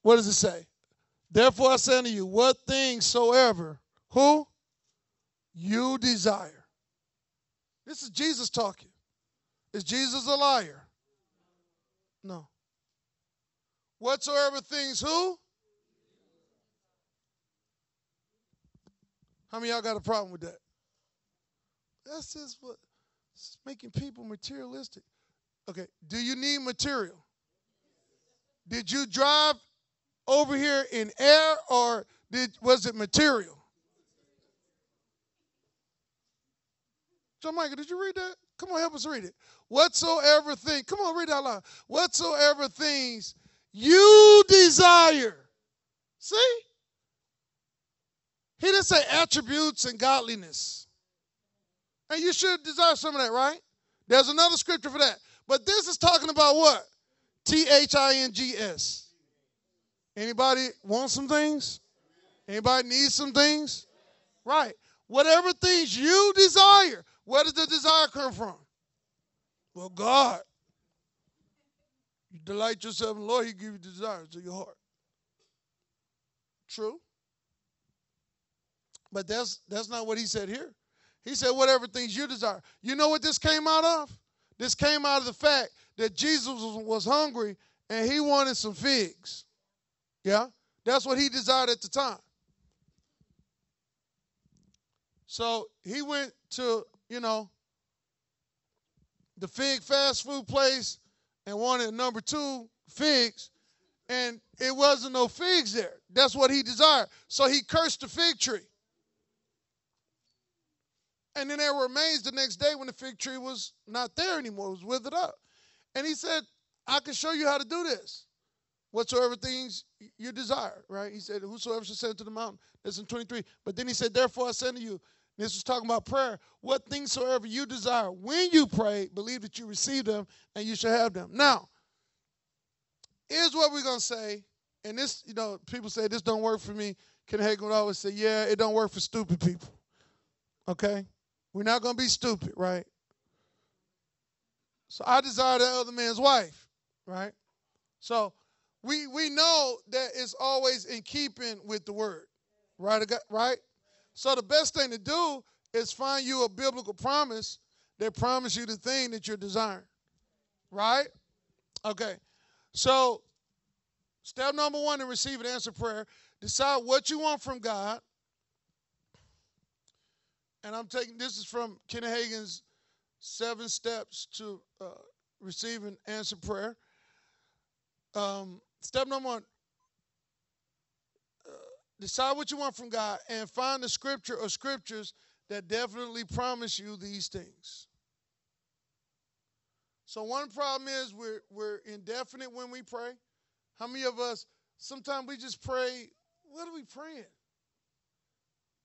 What does it say? Therefore I say unto you, what things soever, who? You desire. This is Jesus talking. Is Jesus a liar? No. Whatsoever things who? How many of y'all got a problem with that? That's just what it's making people materialistic. Okay, do you need material? Did you drive over here in air, or did was it material? John Michael, did you read that? Come on, help us read it. Whatsoever thing, come on, read it out loud. Whatsoever things you desire. See? He didn't say attributes and godliness. And you should desire some of that, right? There's another scripture for that. But this is talking about what? T H I N G S. Anybody want some things? Anybody need some things? Right. Whatever things you desire. Where does the desire come from? Well, God. You delight yourself in the Lord, He gives you desires of your heart. True. But that's that's not what he said here. He said whatever things you desire. You know what this came out of? This came out of the fact that Jesus was hungry and he wanted some figs. Yeah? That's what he desired at the time. So he went to, you know, the fig fast food place and wanted number two figs. And it wasn't no figs there. That's what he desired. So he cursed the fig tree. And then there were amazed the next day when the fig tree was not there anymore. It was withered up. And he said, I can show you how to do this. Whatsoever things you desire, right? He said, whosoever shall ascend to the mountain. That's in twenty-three. But then he said, therefore I say unto you, this was talking about prayer, what things soever you desire. When you pray, believe that you receive them and you shall have them. Now, here's what we're going to say. And this, you know, people say this don't work for me. Kenneth Hagin would always say, yeah, it don't work for stupid people. Okay? We're not going to be stupid, right? So I desire that other man's wife, right? So we we know that it's always in keeping with the word, right? Right? So the best thing to do is find you a biblical promise that promises you the thing that you're desiring, right? Okay. So step number one to receive an answer prayer, decide what you want from God. And I'm taking, this is from Kenneth Hagin's Seven Steps to uh, Receive and Answer Prayer. Um, step number one, uh, decide what you want from God and find the scripture or scriptures that definitely promise you these things. So one problem is we're, we're indefinite when we pray. How many of us, sometimes we just pray, what are we praying?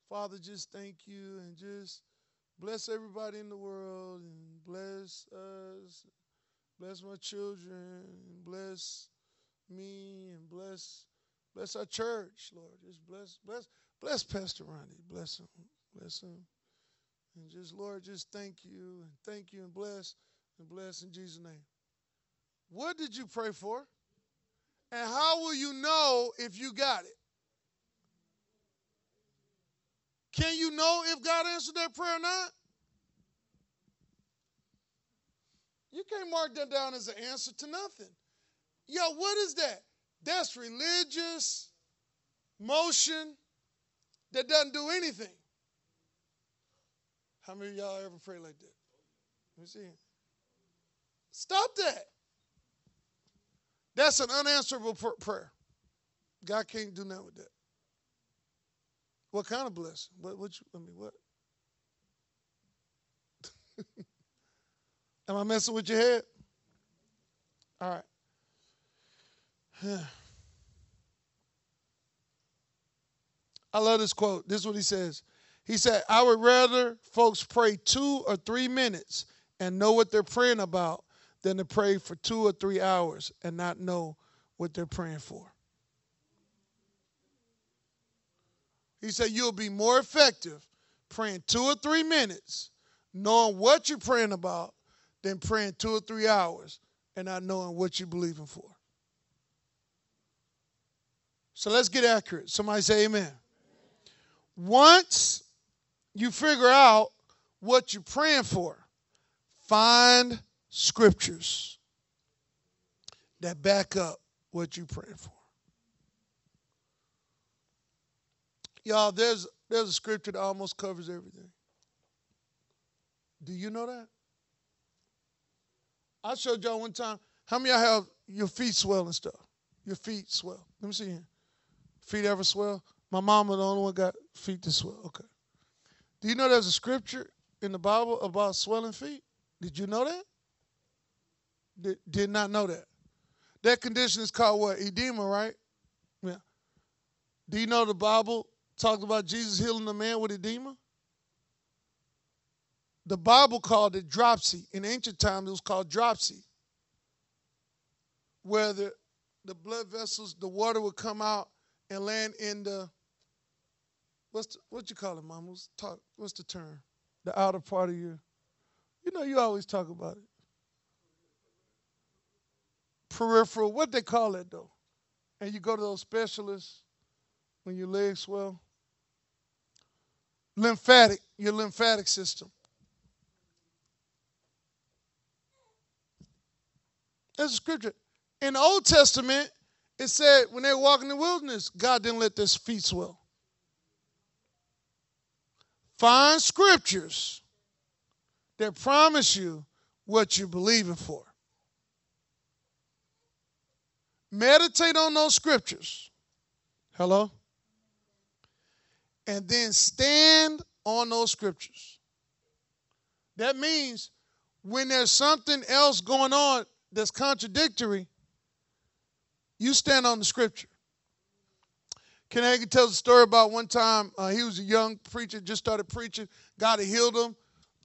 Father, just thank you and just bless everybody in the world and bless us, bless my children, and bless me and bless bless our church, Lord. Just bless, bless, bless Pastor Rondy, bless him, bless him. And just, Lord, just thank you and thank you and bless and bless in Jesus' name. What did you pray for? And how will you know if you got it? Can you know if God answered that prayer or not? You can't mark that down as an answer to nothing. Yo, what is that? That's religious motion that doesn't do anything. How many of y'all ever pray like that? Let me see. Stop that. That's an unanswerable prayer. God can't do nothing with that. What kind of blessing? What? What? You, I mean, what? Am I messing with your head? All right. I love this quote. This is what he says. He said, I would rather folks pray two or three minutes and know what they're praying about than to pray for two or three hours and not know what they're praying for. He said you'll be more effective praying two or three minutes, knowing what you're praying about, than praying two or three hours and not knowing what you're believing for. So let's get accurate. Somebody say amen. Amen. Once you figure out what you're praying for, find scriptures that back up what you're praying for. Y'all, there's, there's a scripture that almost covers everything. Do you know that? I showed y'all one time. How many of y'all have your feet swell and stuff? Your feet swell. Let me see here. Feet ever swell? My mama the only one got feet to swell. Okay. Do you know there's a scripture in the Bible about swelling feet? Did you know that? Did, did not know that. That condition is called what? Edema, right? Yeah. Do you know the Bible talks about Jesus healing the man with edema? The Bible called it dropsy. In ancient times, it was called dropsy, where the, the blood vessels, the water would come out and land in the, what's the, what you call it, Mom? What's, talk, what's the term? The outer part of your, you know, you always talk about it. Peripheral, what they call it, though. And you go to those specialists when your legs swell. Lymphatic, your lymphatic system. That's a scripture. In the Old Testament, it said when they were walking in the wilderness, God didn't let their feet swell. Find scriptures that promise you what you're believing for. Meditate on those scriptures. Hello? And then stand on those scriptures. That means when there's something else going on that's contradictory, you stand on the scripture. Kenneth Hagin tells a story about one time uh, he was a young preacher, just started preaching. God had healed him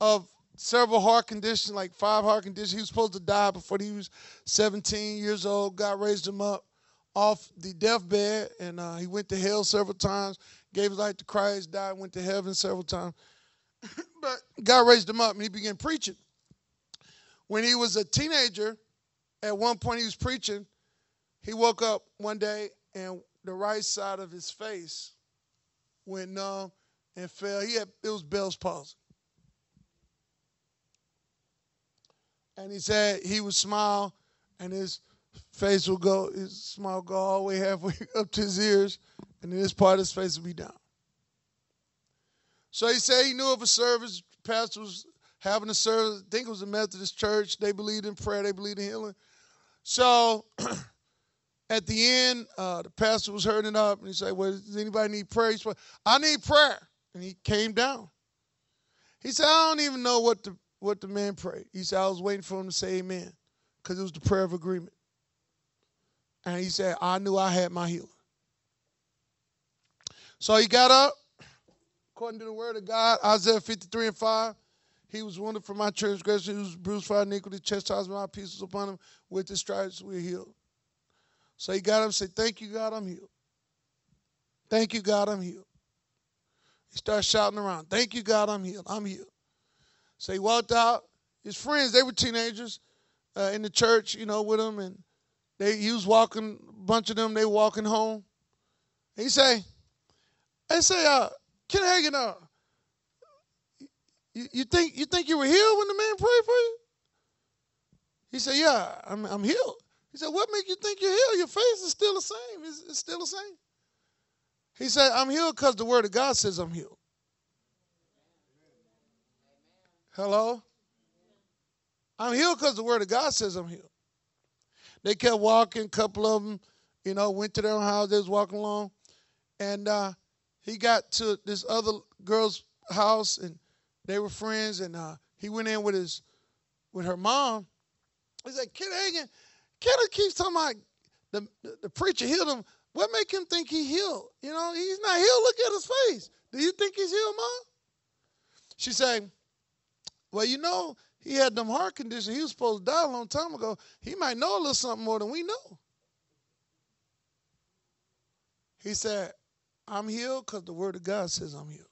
of several heart conditions, like five heart conditions. He was supposed to die before he was seventeen years old. God raised him up off the deathbed, and uh, he went to hell several times, gave his life to Christ, died, went to heaven several times. But God raised him up, and he began preaching. When he was a teenager, at one point he was preaching. He woke up one day, and the right side of his face went numb and fell. He had, it was Bell's palsy. And he said he would smile, and his face would go, his smile would go all the way halfway up to his ears, and then this part of his face would be down. So he said he knew of a service. The pastor was having a service. I think it was a Methodist church. They believed in prayer. They believed in healing. So at the end, uh, the pastor was hurting up, and he said, well, does anybody need prayer? He said, I need prayer. And he came down. He said, I don't even know what the what the man prayed. He said, I was waiting for him to say amen, because it was the prayer of agreement. And he said, I knew I had my healing. So he got up, according to the word of God, Isaiah fifty-three and five. He was wounded for my transgression. He was bruised for our iniquity. Chastisement of my peace was upon him. With his stripes we are healed. So he got up and said, thank you, God, I'm healed. Thank you, God, I'm healed. He started shouting around, thank you, God, I'm healed. I'm healed. So he walked out. His friends, they were teenagers uh, in the church, you know, with him. And they, he was walking, a bunch of them, they were walking home. And he say, they say, uh, Ken Hagin, uh, you, you, think, you think you were healed when the man prayed for you? He said, yeah, I'm, I'm healed. He said, what makes you think you're healed? Your face is still the same. It's, it's still the same. He said, I'm healed because the word of God says I'm healed. Hello? I'm healed because the word of God says I'm healed. They kept walking. A couple of them, you know, went to their own house. They was walking along. And uh, he got to this other girl's house, and they were friends. And uh, he went in with his, with her mom. He said, Kid Hagin, Kenneth keeps talking about the, the, the preacher healed him. What make him think he healed? You know, he's not healed. Look at his face. Do you think he's healed, Mom? She said, well, you know, he had them heart conditions. He was supposed to die a long time ago. He might know a little something more than we know. He said, I'm healed because the word of God says I'm healed.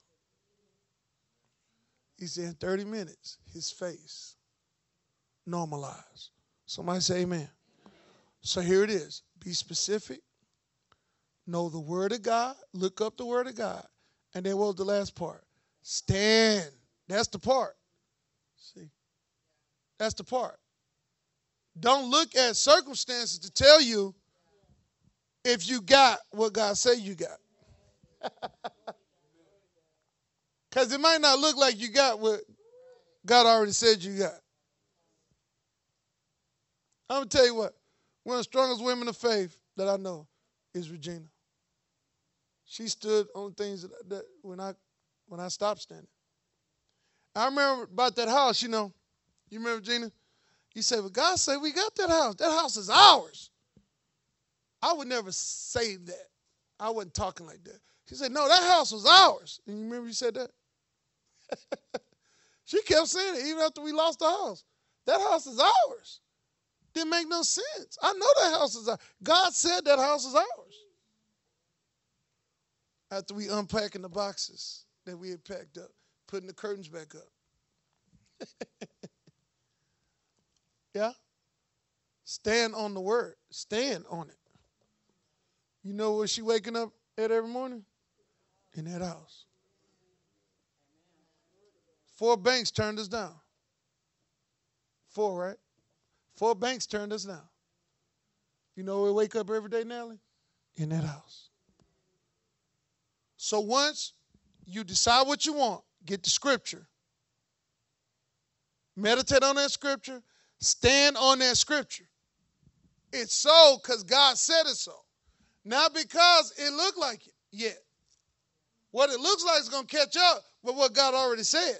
He said, in thirty minutes, his face normalized. Somebody say amen. So here it is. Be specific. Know the word of God. Look up the word of God. And then what was the last part? Stand. That's the part. See? That's the part. Don't look at circumstances to tell you if you got what God said you got. Because it might not look like you got what God already said you got. I'm going to tell you what, one of the strongest women of faith that I know is Regina. She stood on things that, that when I when I stopped standing. I remember about that house, you know. You remember, Regina? You said, well, God said we got that house. That house is ours. I would never say that. I wasn't talking like that. She said, no, that house was ours. And you remember you said that? She kept saying it even after we lost the house. That house is ours. Didn't make no sense. I know that house is ours. God said that house is ours. After we unpacking the boxes that we had packed up, putting the curtains back up. Yeah? Stand on the word. Stand on it. You know where she waking up at every morning? In that house. Four banks turned us down. Four, right? Four banks turned us down. You know we wake up every day, Nelly? In that house. So once you decide what you want, get the scripture. Meditate on that scripture. Stand on that scripture. It's so because God said it so. Not because it looked like it yet. What it looks like is going to catch up with what God already said.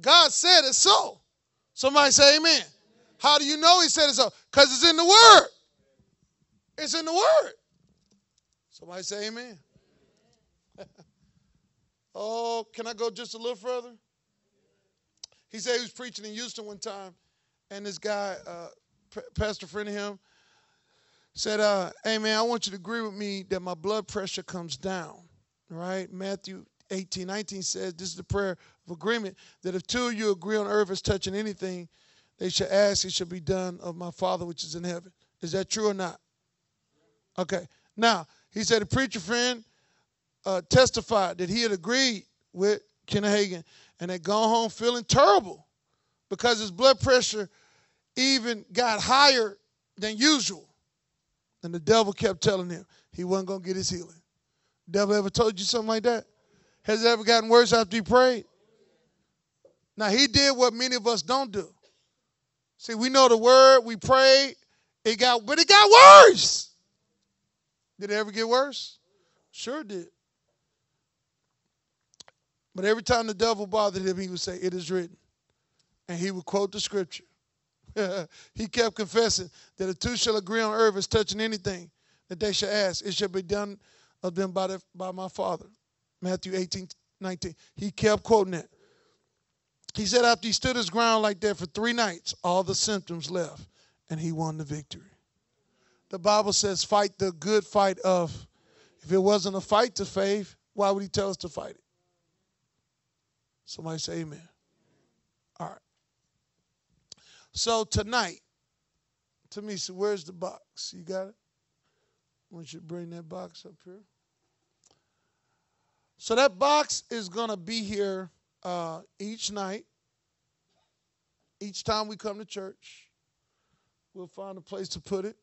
God said it so. Somebody say amen. Amen. How do you know he said it so? Because it's in the word. It's in the word. Somebody say amen. Amen. Oh, can I go just a little further? He said he was preaching in Houston one time, and this guy, uh, p- pastor friend of him, said, uh, hey, man, I want you to agree with me that my blood pressure comes down, right? Matthew eighteen nineteen says, this is the prayer of agreement, that if two of you agree on earth as touching anything, they should ask, it should be done of my Father which is in heaven. Is that true or not? Okay. Now, he said a preacher friend uh, testified that he had agreed with Kenneth Hagin and had gone home feeling terrible because his blood pressure even got higher than usual. And the devil kept telling him he wasn't going to get his healing. Devil ever told you something like that? Has it ever gotten worse after you prayed? Now, he did what many of us don't do. See, we know the word, we prayed, it got, but it got worse. Did it ever get worse? Sure did. But every time the devil bothered him, he would say, it is written. And he would quote the scripture. He kept confessing that if two shall agree on earth as touching anything that they shall ask, it shall be done of them by, the, by my Father. Matthew eighteen nineteen. He kept quoting that. He said after he stood his ground like that for three nights, all the symptoms left, and he won the victory. The Bible says fight the good fight of. If it wasn't a fight to faith, why would he tell us to fight it? Somebody say amen. All right. So tonight, Tamisa, where's the box? You got it? I want you to bring that box up here. So that box is going to be here uh, each night. Each time we come to church, we'll find a place to put it.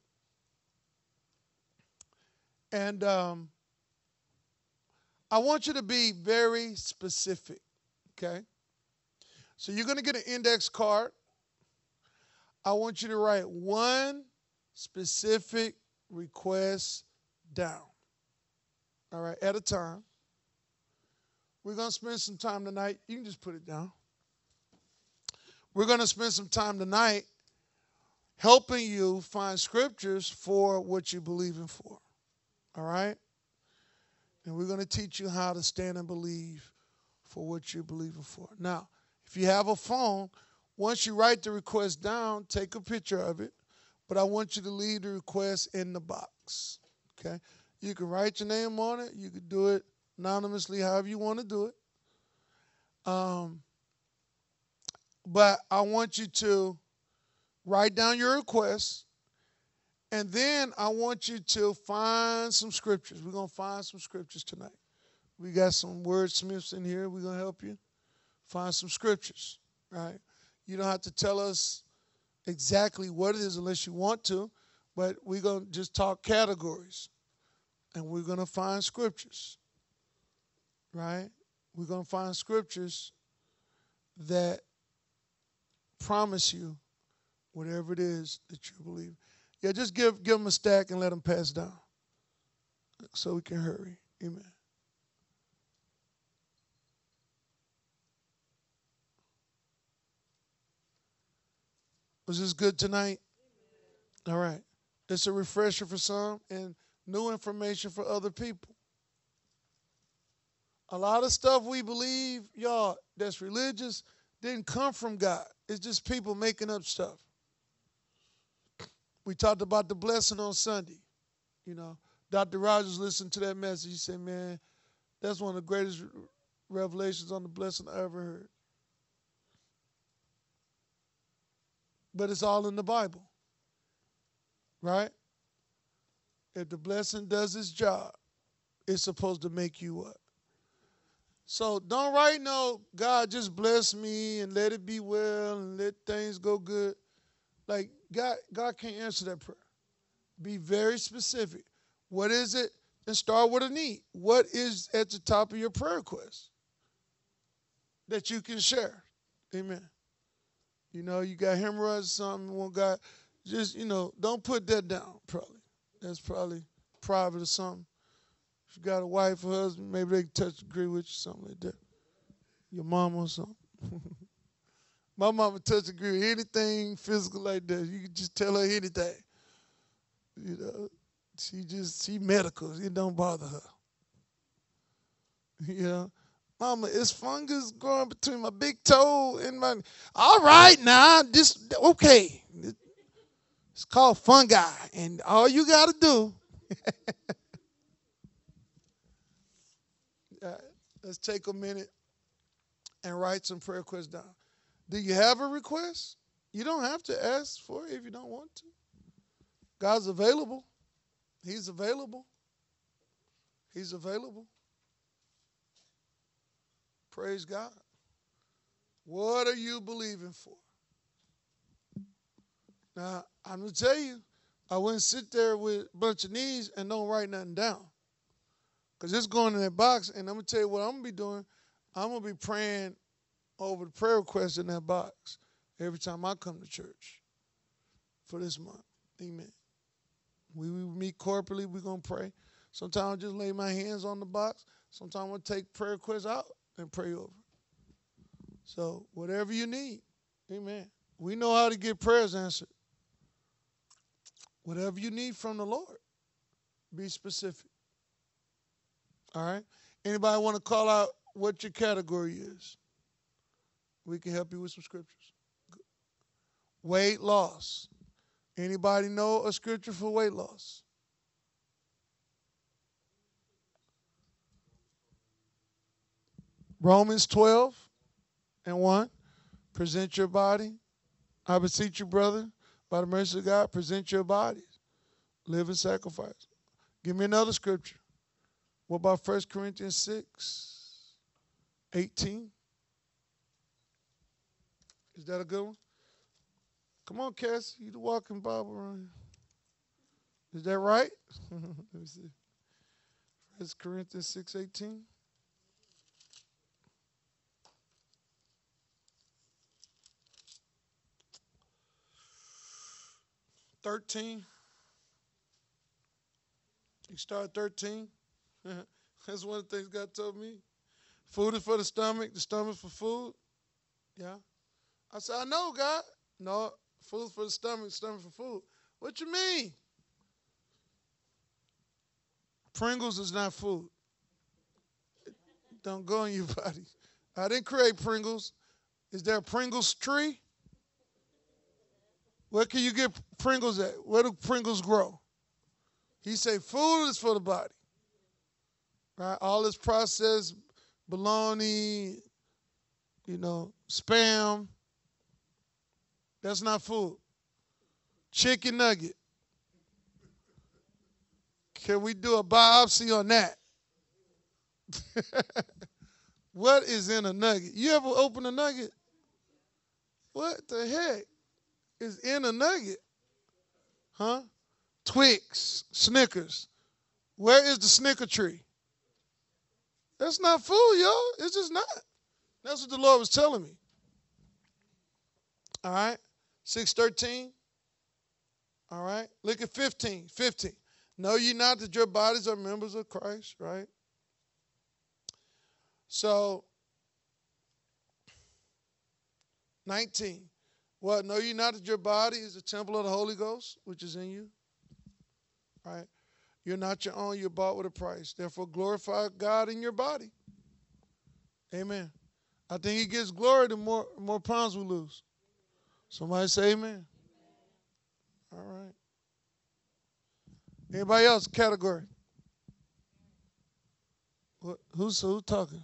And um, I want you to be very specific, okay? So you're going to get an index card. I want you to write one specific request down, all right, at a time. We're going to spend some time tonight. You can just put it down. We're going to spend some time tonight helping you find scriptures for what you're believing for, all right? And we're going to teach you how to stand and believe for what you're believing for. Now, if you have a phone, once you write the request down, take a picture of it, but I want you to leave the request in the box, okay? You can write your name on it. You can do it anonymously, however you want to do it. Um, but I want you to write down your request, and then I want you to find some scriptures. We're going to find some scriptures tonight. We got some wordsmiths in here. We're going to help you find some scriptures, right? You don't have to tell us exactly what it is unless you want to, but we're going to just talk categories, and we're going to find scriptures, right? We're going to find scriptures that promise you whatever it is that you believe. Yeah, just give give them a stack and let them pass down so we can hurry. Amen. Was this good tonight? All right. It's a refresher for some and new information for other people. A lot of stuff we believe, y'all, that's religious didn't come from God. It's just people making up stuff. We talked about the blessing on Sunday. You know, Doctor Rogers listened to that message. He said, man, that's one of the greatest revelations on the blessing I ever heard. But it's all in the Bible, right? If the blessing does its job, it's supposed to make you what? So don't write no, God just bless me and let it be well and let things go good. Like, God, God can't answer that prayer. Be very specific. What is it? And start with a need. What is at the top of your prayer request that you can share? Amen. You know, you got hemorrhoids or something, one guy, just, you know, don't put that down, probably. That's probably private or something. If you got a wife or husband, maybe they can touch agree with you, something like that. Your mama or something. My mama touch agree with anything physical like that. You can just tell her anything. You know, she just, she medical. It don't bother her. You know? Mama, it's fungus growing between my big toe and my... All right, now, this... Okay. It's called fungi, and all you got to do... All right, let's take a minute and write some prayer requests down. Do you have a request? You don't have to ask for it if you don't want to. God's available. He's available. He's available. Praise God. What are you believing for? Now, I'm going to tell you, I wouldn't sit there with a bunch of knees and don't write nothing down. Because it's going in that box, and I'm going to tell you what I'm going to be doing. I'm going to be praying over the prayer request in that box every time I come to church for this month. Amen. We, we meet corporately. We're going to pray. Sometimes I'll just lay my hands on the box. Sometimes I'll take prayer requests out and pray over. So whatever you need, amen. We know how to get prayers answered. Whatever you need from the Lord, be specific. All right? Anybody want to call out what your category is? We can help you with some scriptures. Weight loss. Anybody know a scripture for weight loss? Romans twelve and one, present your body. I beseech you, brother, by the mercy of God, present your bodies. Live in sacrifice. Give me another scripture. What about First Corinthians six, eighteen? Is that a good one? Come on, Cassie, you the walking Bible around here. Is that right? Let me see. First Corinthians six, eighteen. thirteen. You start at thirteen. That's one of the things God told me. Food is for the stomach, the stomach for food. Yeah. I said, I know, God. No, food is for the stomach, stomach for food. What you mean? Pringles is not food. It don't go in your body. I didn't create Pringles. Is there a Pringles tree? Where can you get Pringles at? Where do Pringles grow? He said food is for the body. Right? All this processed bologna, you know, spam. That's not food. Chicken nugget. Can we do a biopsy on that? What is in a nugget? You ever open a nugget? What the heck? Is in a nugget, huh? Twix, Snickers. Where is the Snicker tree? That's not food, y'all. It's just not. That's what the Lord was telling me. all right? six thirteen, all right? Look at fifteen, fifteen. Know ye not that your bodies are members of Christ, right? So, nineteen. What, know ye not that your body is the temple of the Holy Ghost, which is in you? All right? You're not your own. You're bought with a price. Therefore, glorify God in your body. Amen. I think he gets glory the more, more pounds we lose. Somebody say amen. Amen. All right. Anybody else? Category. What? Who's, who's talking?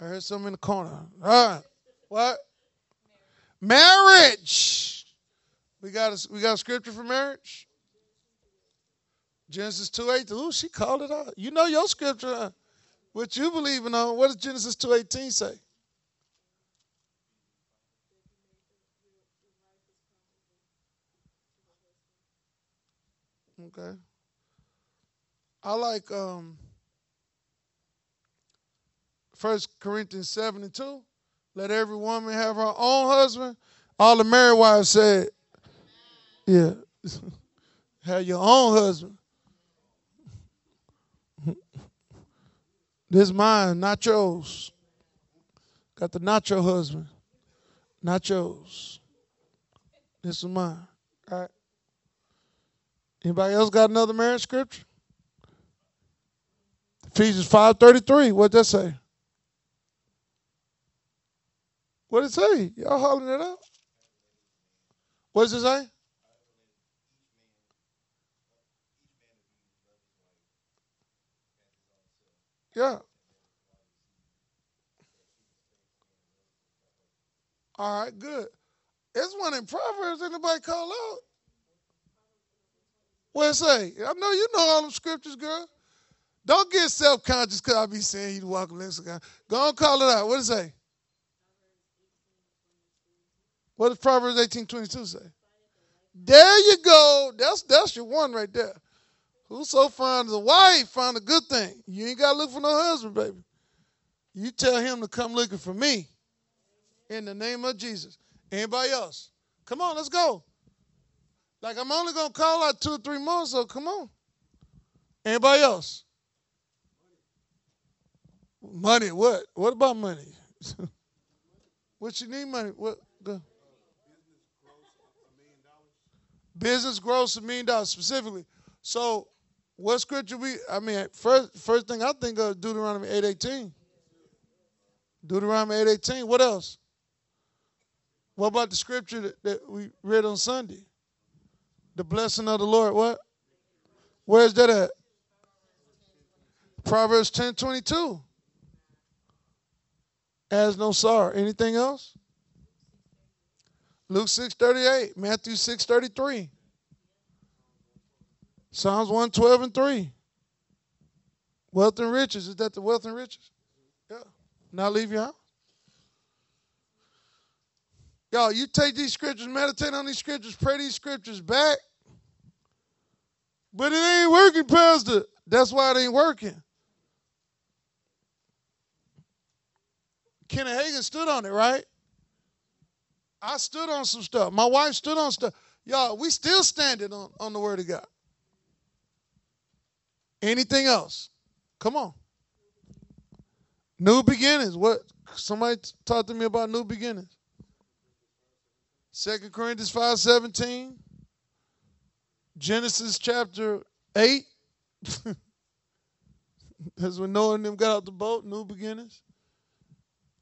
I heard something in the corner. All right. What? Marriage. marriage. We got a, we got a scripture for marriage. Genesis two eighteen. Ooh, she called it out. You know your scripture, huh? What you believing on. What does Genesis two eighteen say? Okay. I like um, First Corinthians seven and two. Let every woman have her own husband. All the married wives said, yeah, have your own husband. This mine, not yours. Got the not your husband, not yours. This is mine. All right. Anybody else got another marriage scripture? Ephesians five thirty three. What'd that say? What did it say? Y'all hollering it out. What does it say? Yeah. All right, good. There's one in Proverbs. Anybody call out? What it say? I know you know all them scriptures, girl. Don't get self-conscious because I be saying you walk and listen. Go and call it out. What it say? What does Proverbs eighteen twenty-two say? There you go. That's that's your one right there. Whoso finds a wife, find a good thing. You ain't got to look for no husband, baby. You tell him to come looking for me in the name of Jesus. Anybody else? Come on, let's go. Like, I'm only going to call out two or three more, so come on. Anybody else? Money, what? What about money? What you need money? What? Go. Business gross a million dollars specifically. So, what scripture we, I mean, first first thing I think of is Deuteronomy eight eighteen. Deuteronomy eight eighteen. What else? What about the scripture that, that we read on Sunday? The blessing of the Lord. What? Where's that at? Proverbs ten twenty-two. Has no sorrow. Anything else? Luke six thirty-eight. Matthew six thirty-three. Psalms one twelve and three. Wealth and riches. Is that the wealth and riches? Yeah. Now leave your house. Y'all, you take these scriptures, meditate on these scriptures, pray these scriptures back. But it ain't working, Pastor. That's why it ain't working. Kenneth Hagin stood on it, right? I stood on some stuff. My wife stood on stuff. Y'all, we still standing on, on the word of God. Anything else? Come on. New beginnings. What? Somebody talked to me about new beginnings. Second Corinthians five seventeen. Genesis chapter eight. That's when Noah and them got out the boat. New beginnings.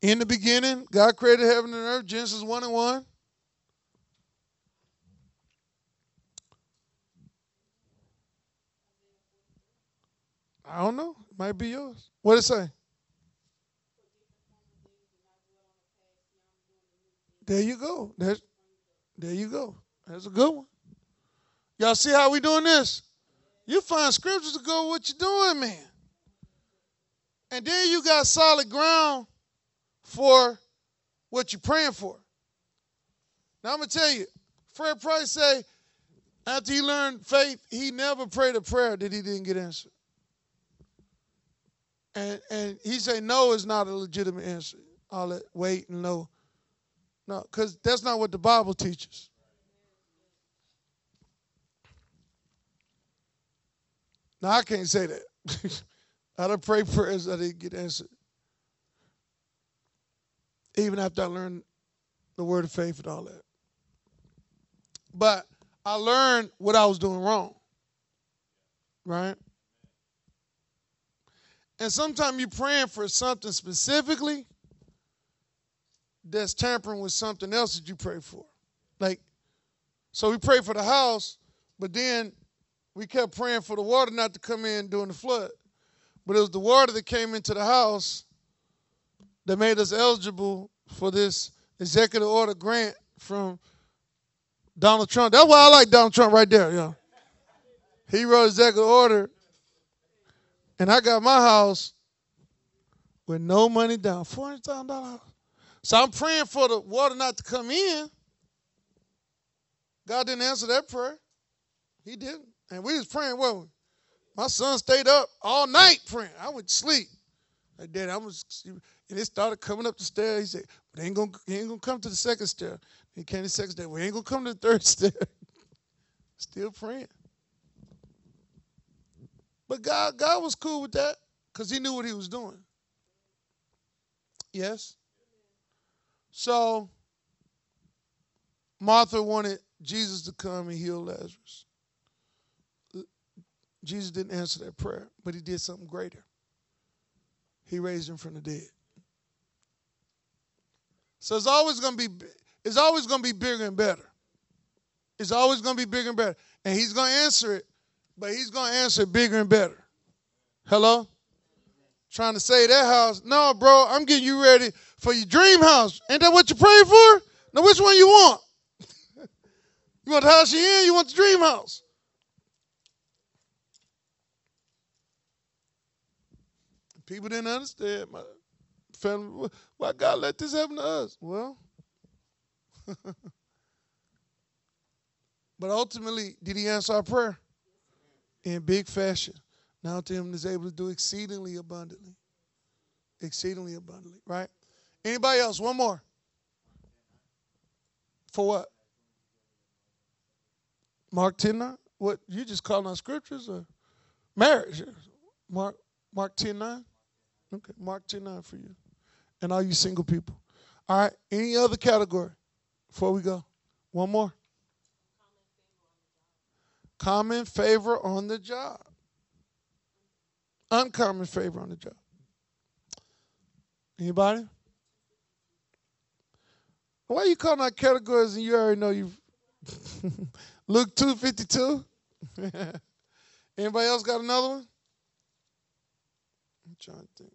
In the beginning, God created heaven and earth. Genesis one and one. I don't know. It might be yours. What did it say? There you go. There's, there you go. That's a good one. Y'all see how we doing this? You find scriptures to go with what you're doing, man. And then you got solid ground for what you're praying for. Now, I'm going to tell you, Fred Price say, after he learned faith, he never prayed a prayer that he didn't get answered. And, and he said, no, it's not a legitimate answer. All that wait and no. No, because that's not what the Bible teaches. Now, I can't say that. I done prayed prayers I didn't get answered. Even after I learned the word of faith and all that. But I learned what I was doing wrong. Right? And sometimes you're praying for something specifically that's tampering with something else that you pray for. Like, so we prayed for the house, but then we kept praying for the water not to come in during the flood. But it was the water that came into the house that made us eligible for this executive order grant from Donald Trump. That's why I like Donald Trump right there. You know. He wrote executive order, and I got my house with no money down, four hundred thousand dollars. So I'm praying for the water not to come in. God didn't answer that prayer. He didn't. And we was praying, weren't we? My son stayed up all night praying. I went to sleep. Like, Daddy, I was, and it started coming up the stairs. He said, "But ain't gonna, he ain't gonna come to the second stair." He came to the second stair. We ain't gonna come to the third stair. Still praying. But God, God was cool with that because He knew what He was doing. Yes. So Martha wanted Jesus to come and heal Lazarus. Jesus didn't answer that prayer, but He did something greater. He raised him from the dead. So it's always going to be it's always going to be bigger and better. It's always going to be bigger and better. And He's going to answer it, but He's going to answer it bigger and better. Hello? Trying to save that house. No, bro, I'm getting you ready for your dream house. Ain't that what you prayed for? Now, which one you want? You want the house you're in? You want the dream house? People didn't understand. My family, why God let this happen to us? Well, but ultimately, did He answer our prayer? In big fashion. Now to Him is able to do exceedingly abundantly. Exceedingly abundantly, right? Anybody else? One more. For what? Mark ten nine? What, you just calling on scriptures or marriage? Mark Mark ten nine? Okay, Mark ten nine for you. And all you single people. All right, any other category before we go? One more. Common favor on the job. Uncommon favor on the job. Anybody? Why are you calling out categories and you already know you've... Luke two fifty-two? Anybody else got another one? I'm trying to think.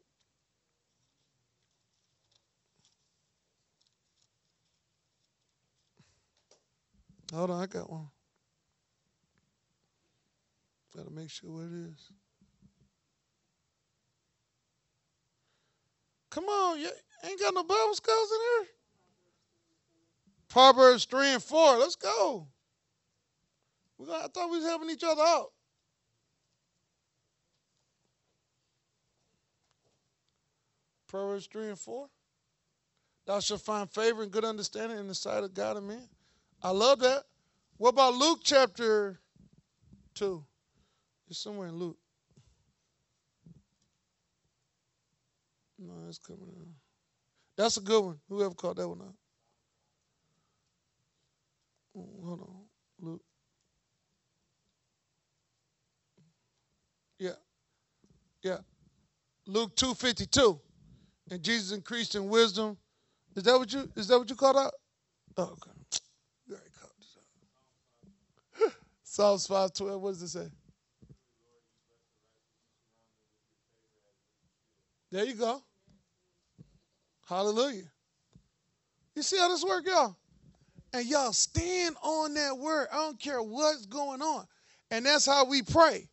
Hold on, I got one. Got to make sure what it is. Come on, you ain't got no Bible scholars in here? Proverbs three and four, let's go. We got, I thought we was helping each other out. Proverbs three and four. Thou shalt find favor and good understanding in the sight of God and man. I love that. What about Luke chapter two? It's somewhere in Luke. No, that's coming out. That's a good one. Whoever called that one out. Oh, hold on. Luke. Yeah. Yeah. Luke two fifty-two. And Jesus increased in wisdom. Is that what you is that what you called out? Oh, okay. You already called this out. Psalms five twelve, what does it say? There you go. Hallelujah. You see how this works, y'all? And y'all stand on that word. I don't care what's going on. And that's how we pray,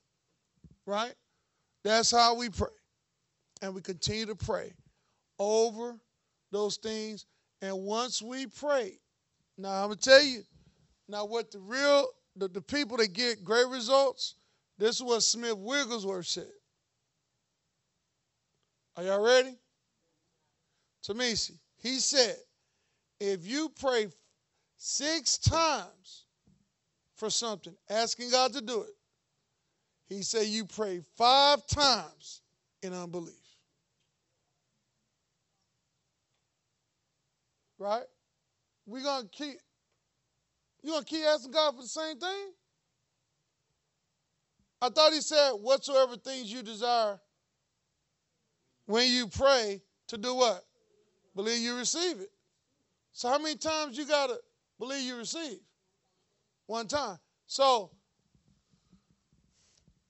right? That's how we pray. And we continue to pray over those things. And once we pray, now I'm going to tell you, now what the real, the, the people that get great results, this is what Smith Wigglesworth said. Are y'all ready? Tamisa, he said, If you pray six times for something, asking God to do it, he said you pray five times in unbelief. Right? We're going to keep, you going to keep asking God for the same thing? I thought he said, whatsoever things you desire, when you pray, to do what? Believe you receive it. So how many times you got to believe you receive? One time. So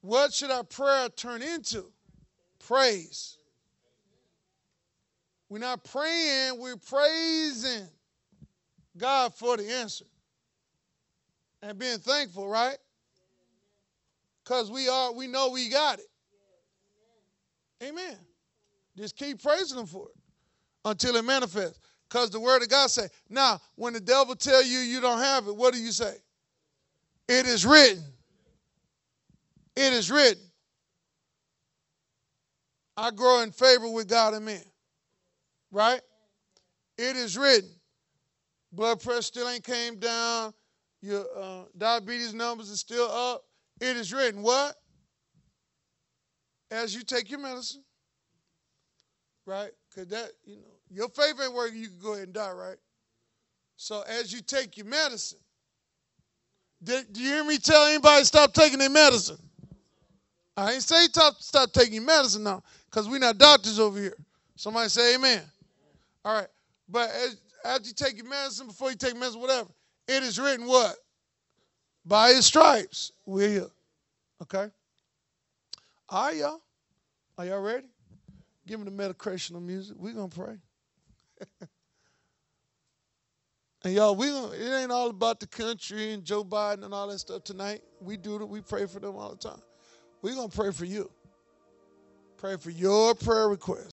what should our prayer turn into? Praise. We're not praying, we're praising God for the answer. And being thankful, right? Because we are, we know we got it. Amen. Just keep praising him for it until it manifests. Because the word of God says, now, when the devil tell you you don't have it, what do you say? It is written. It is written. I grow in favor with God and men. Right? It is written. Blood pressure still ain't came down. Your uh, diabetes numbers are still up. It is written. What? As you take your medicine. Right? Because that, you know, your faith ain't working, you can go ahead and die, right? So as you take your medicine, did, do you hear me tell anybody stop taking their medicine? I ain't say stop, stop taking your medicine now, because we're not doctors over here. Somebody say amen. All right. But as, after you take your medicine, before you take medicine, whatever, it is written what? By his stripes, we're healed. Okay? All right, y'all. Are y'all ready? Give me the meditational music. We're going to pray. And y'all, we gonna, it ain't all about the country and Joe Biden and all that stuff tonight. We do it. We pray for them all the time. We're going to pray for you. Pray for your prayer request.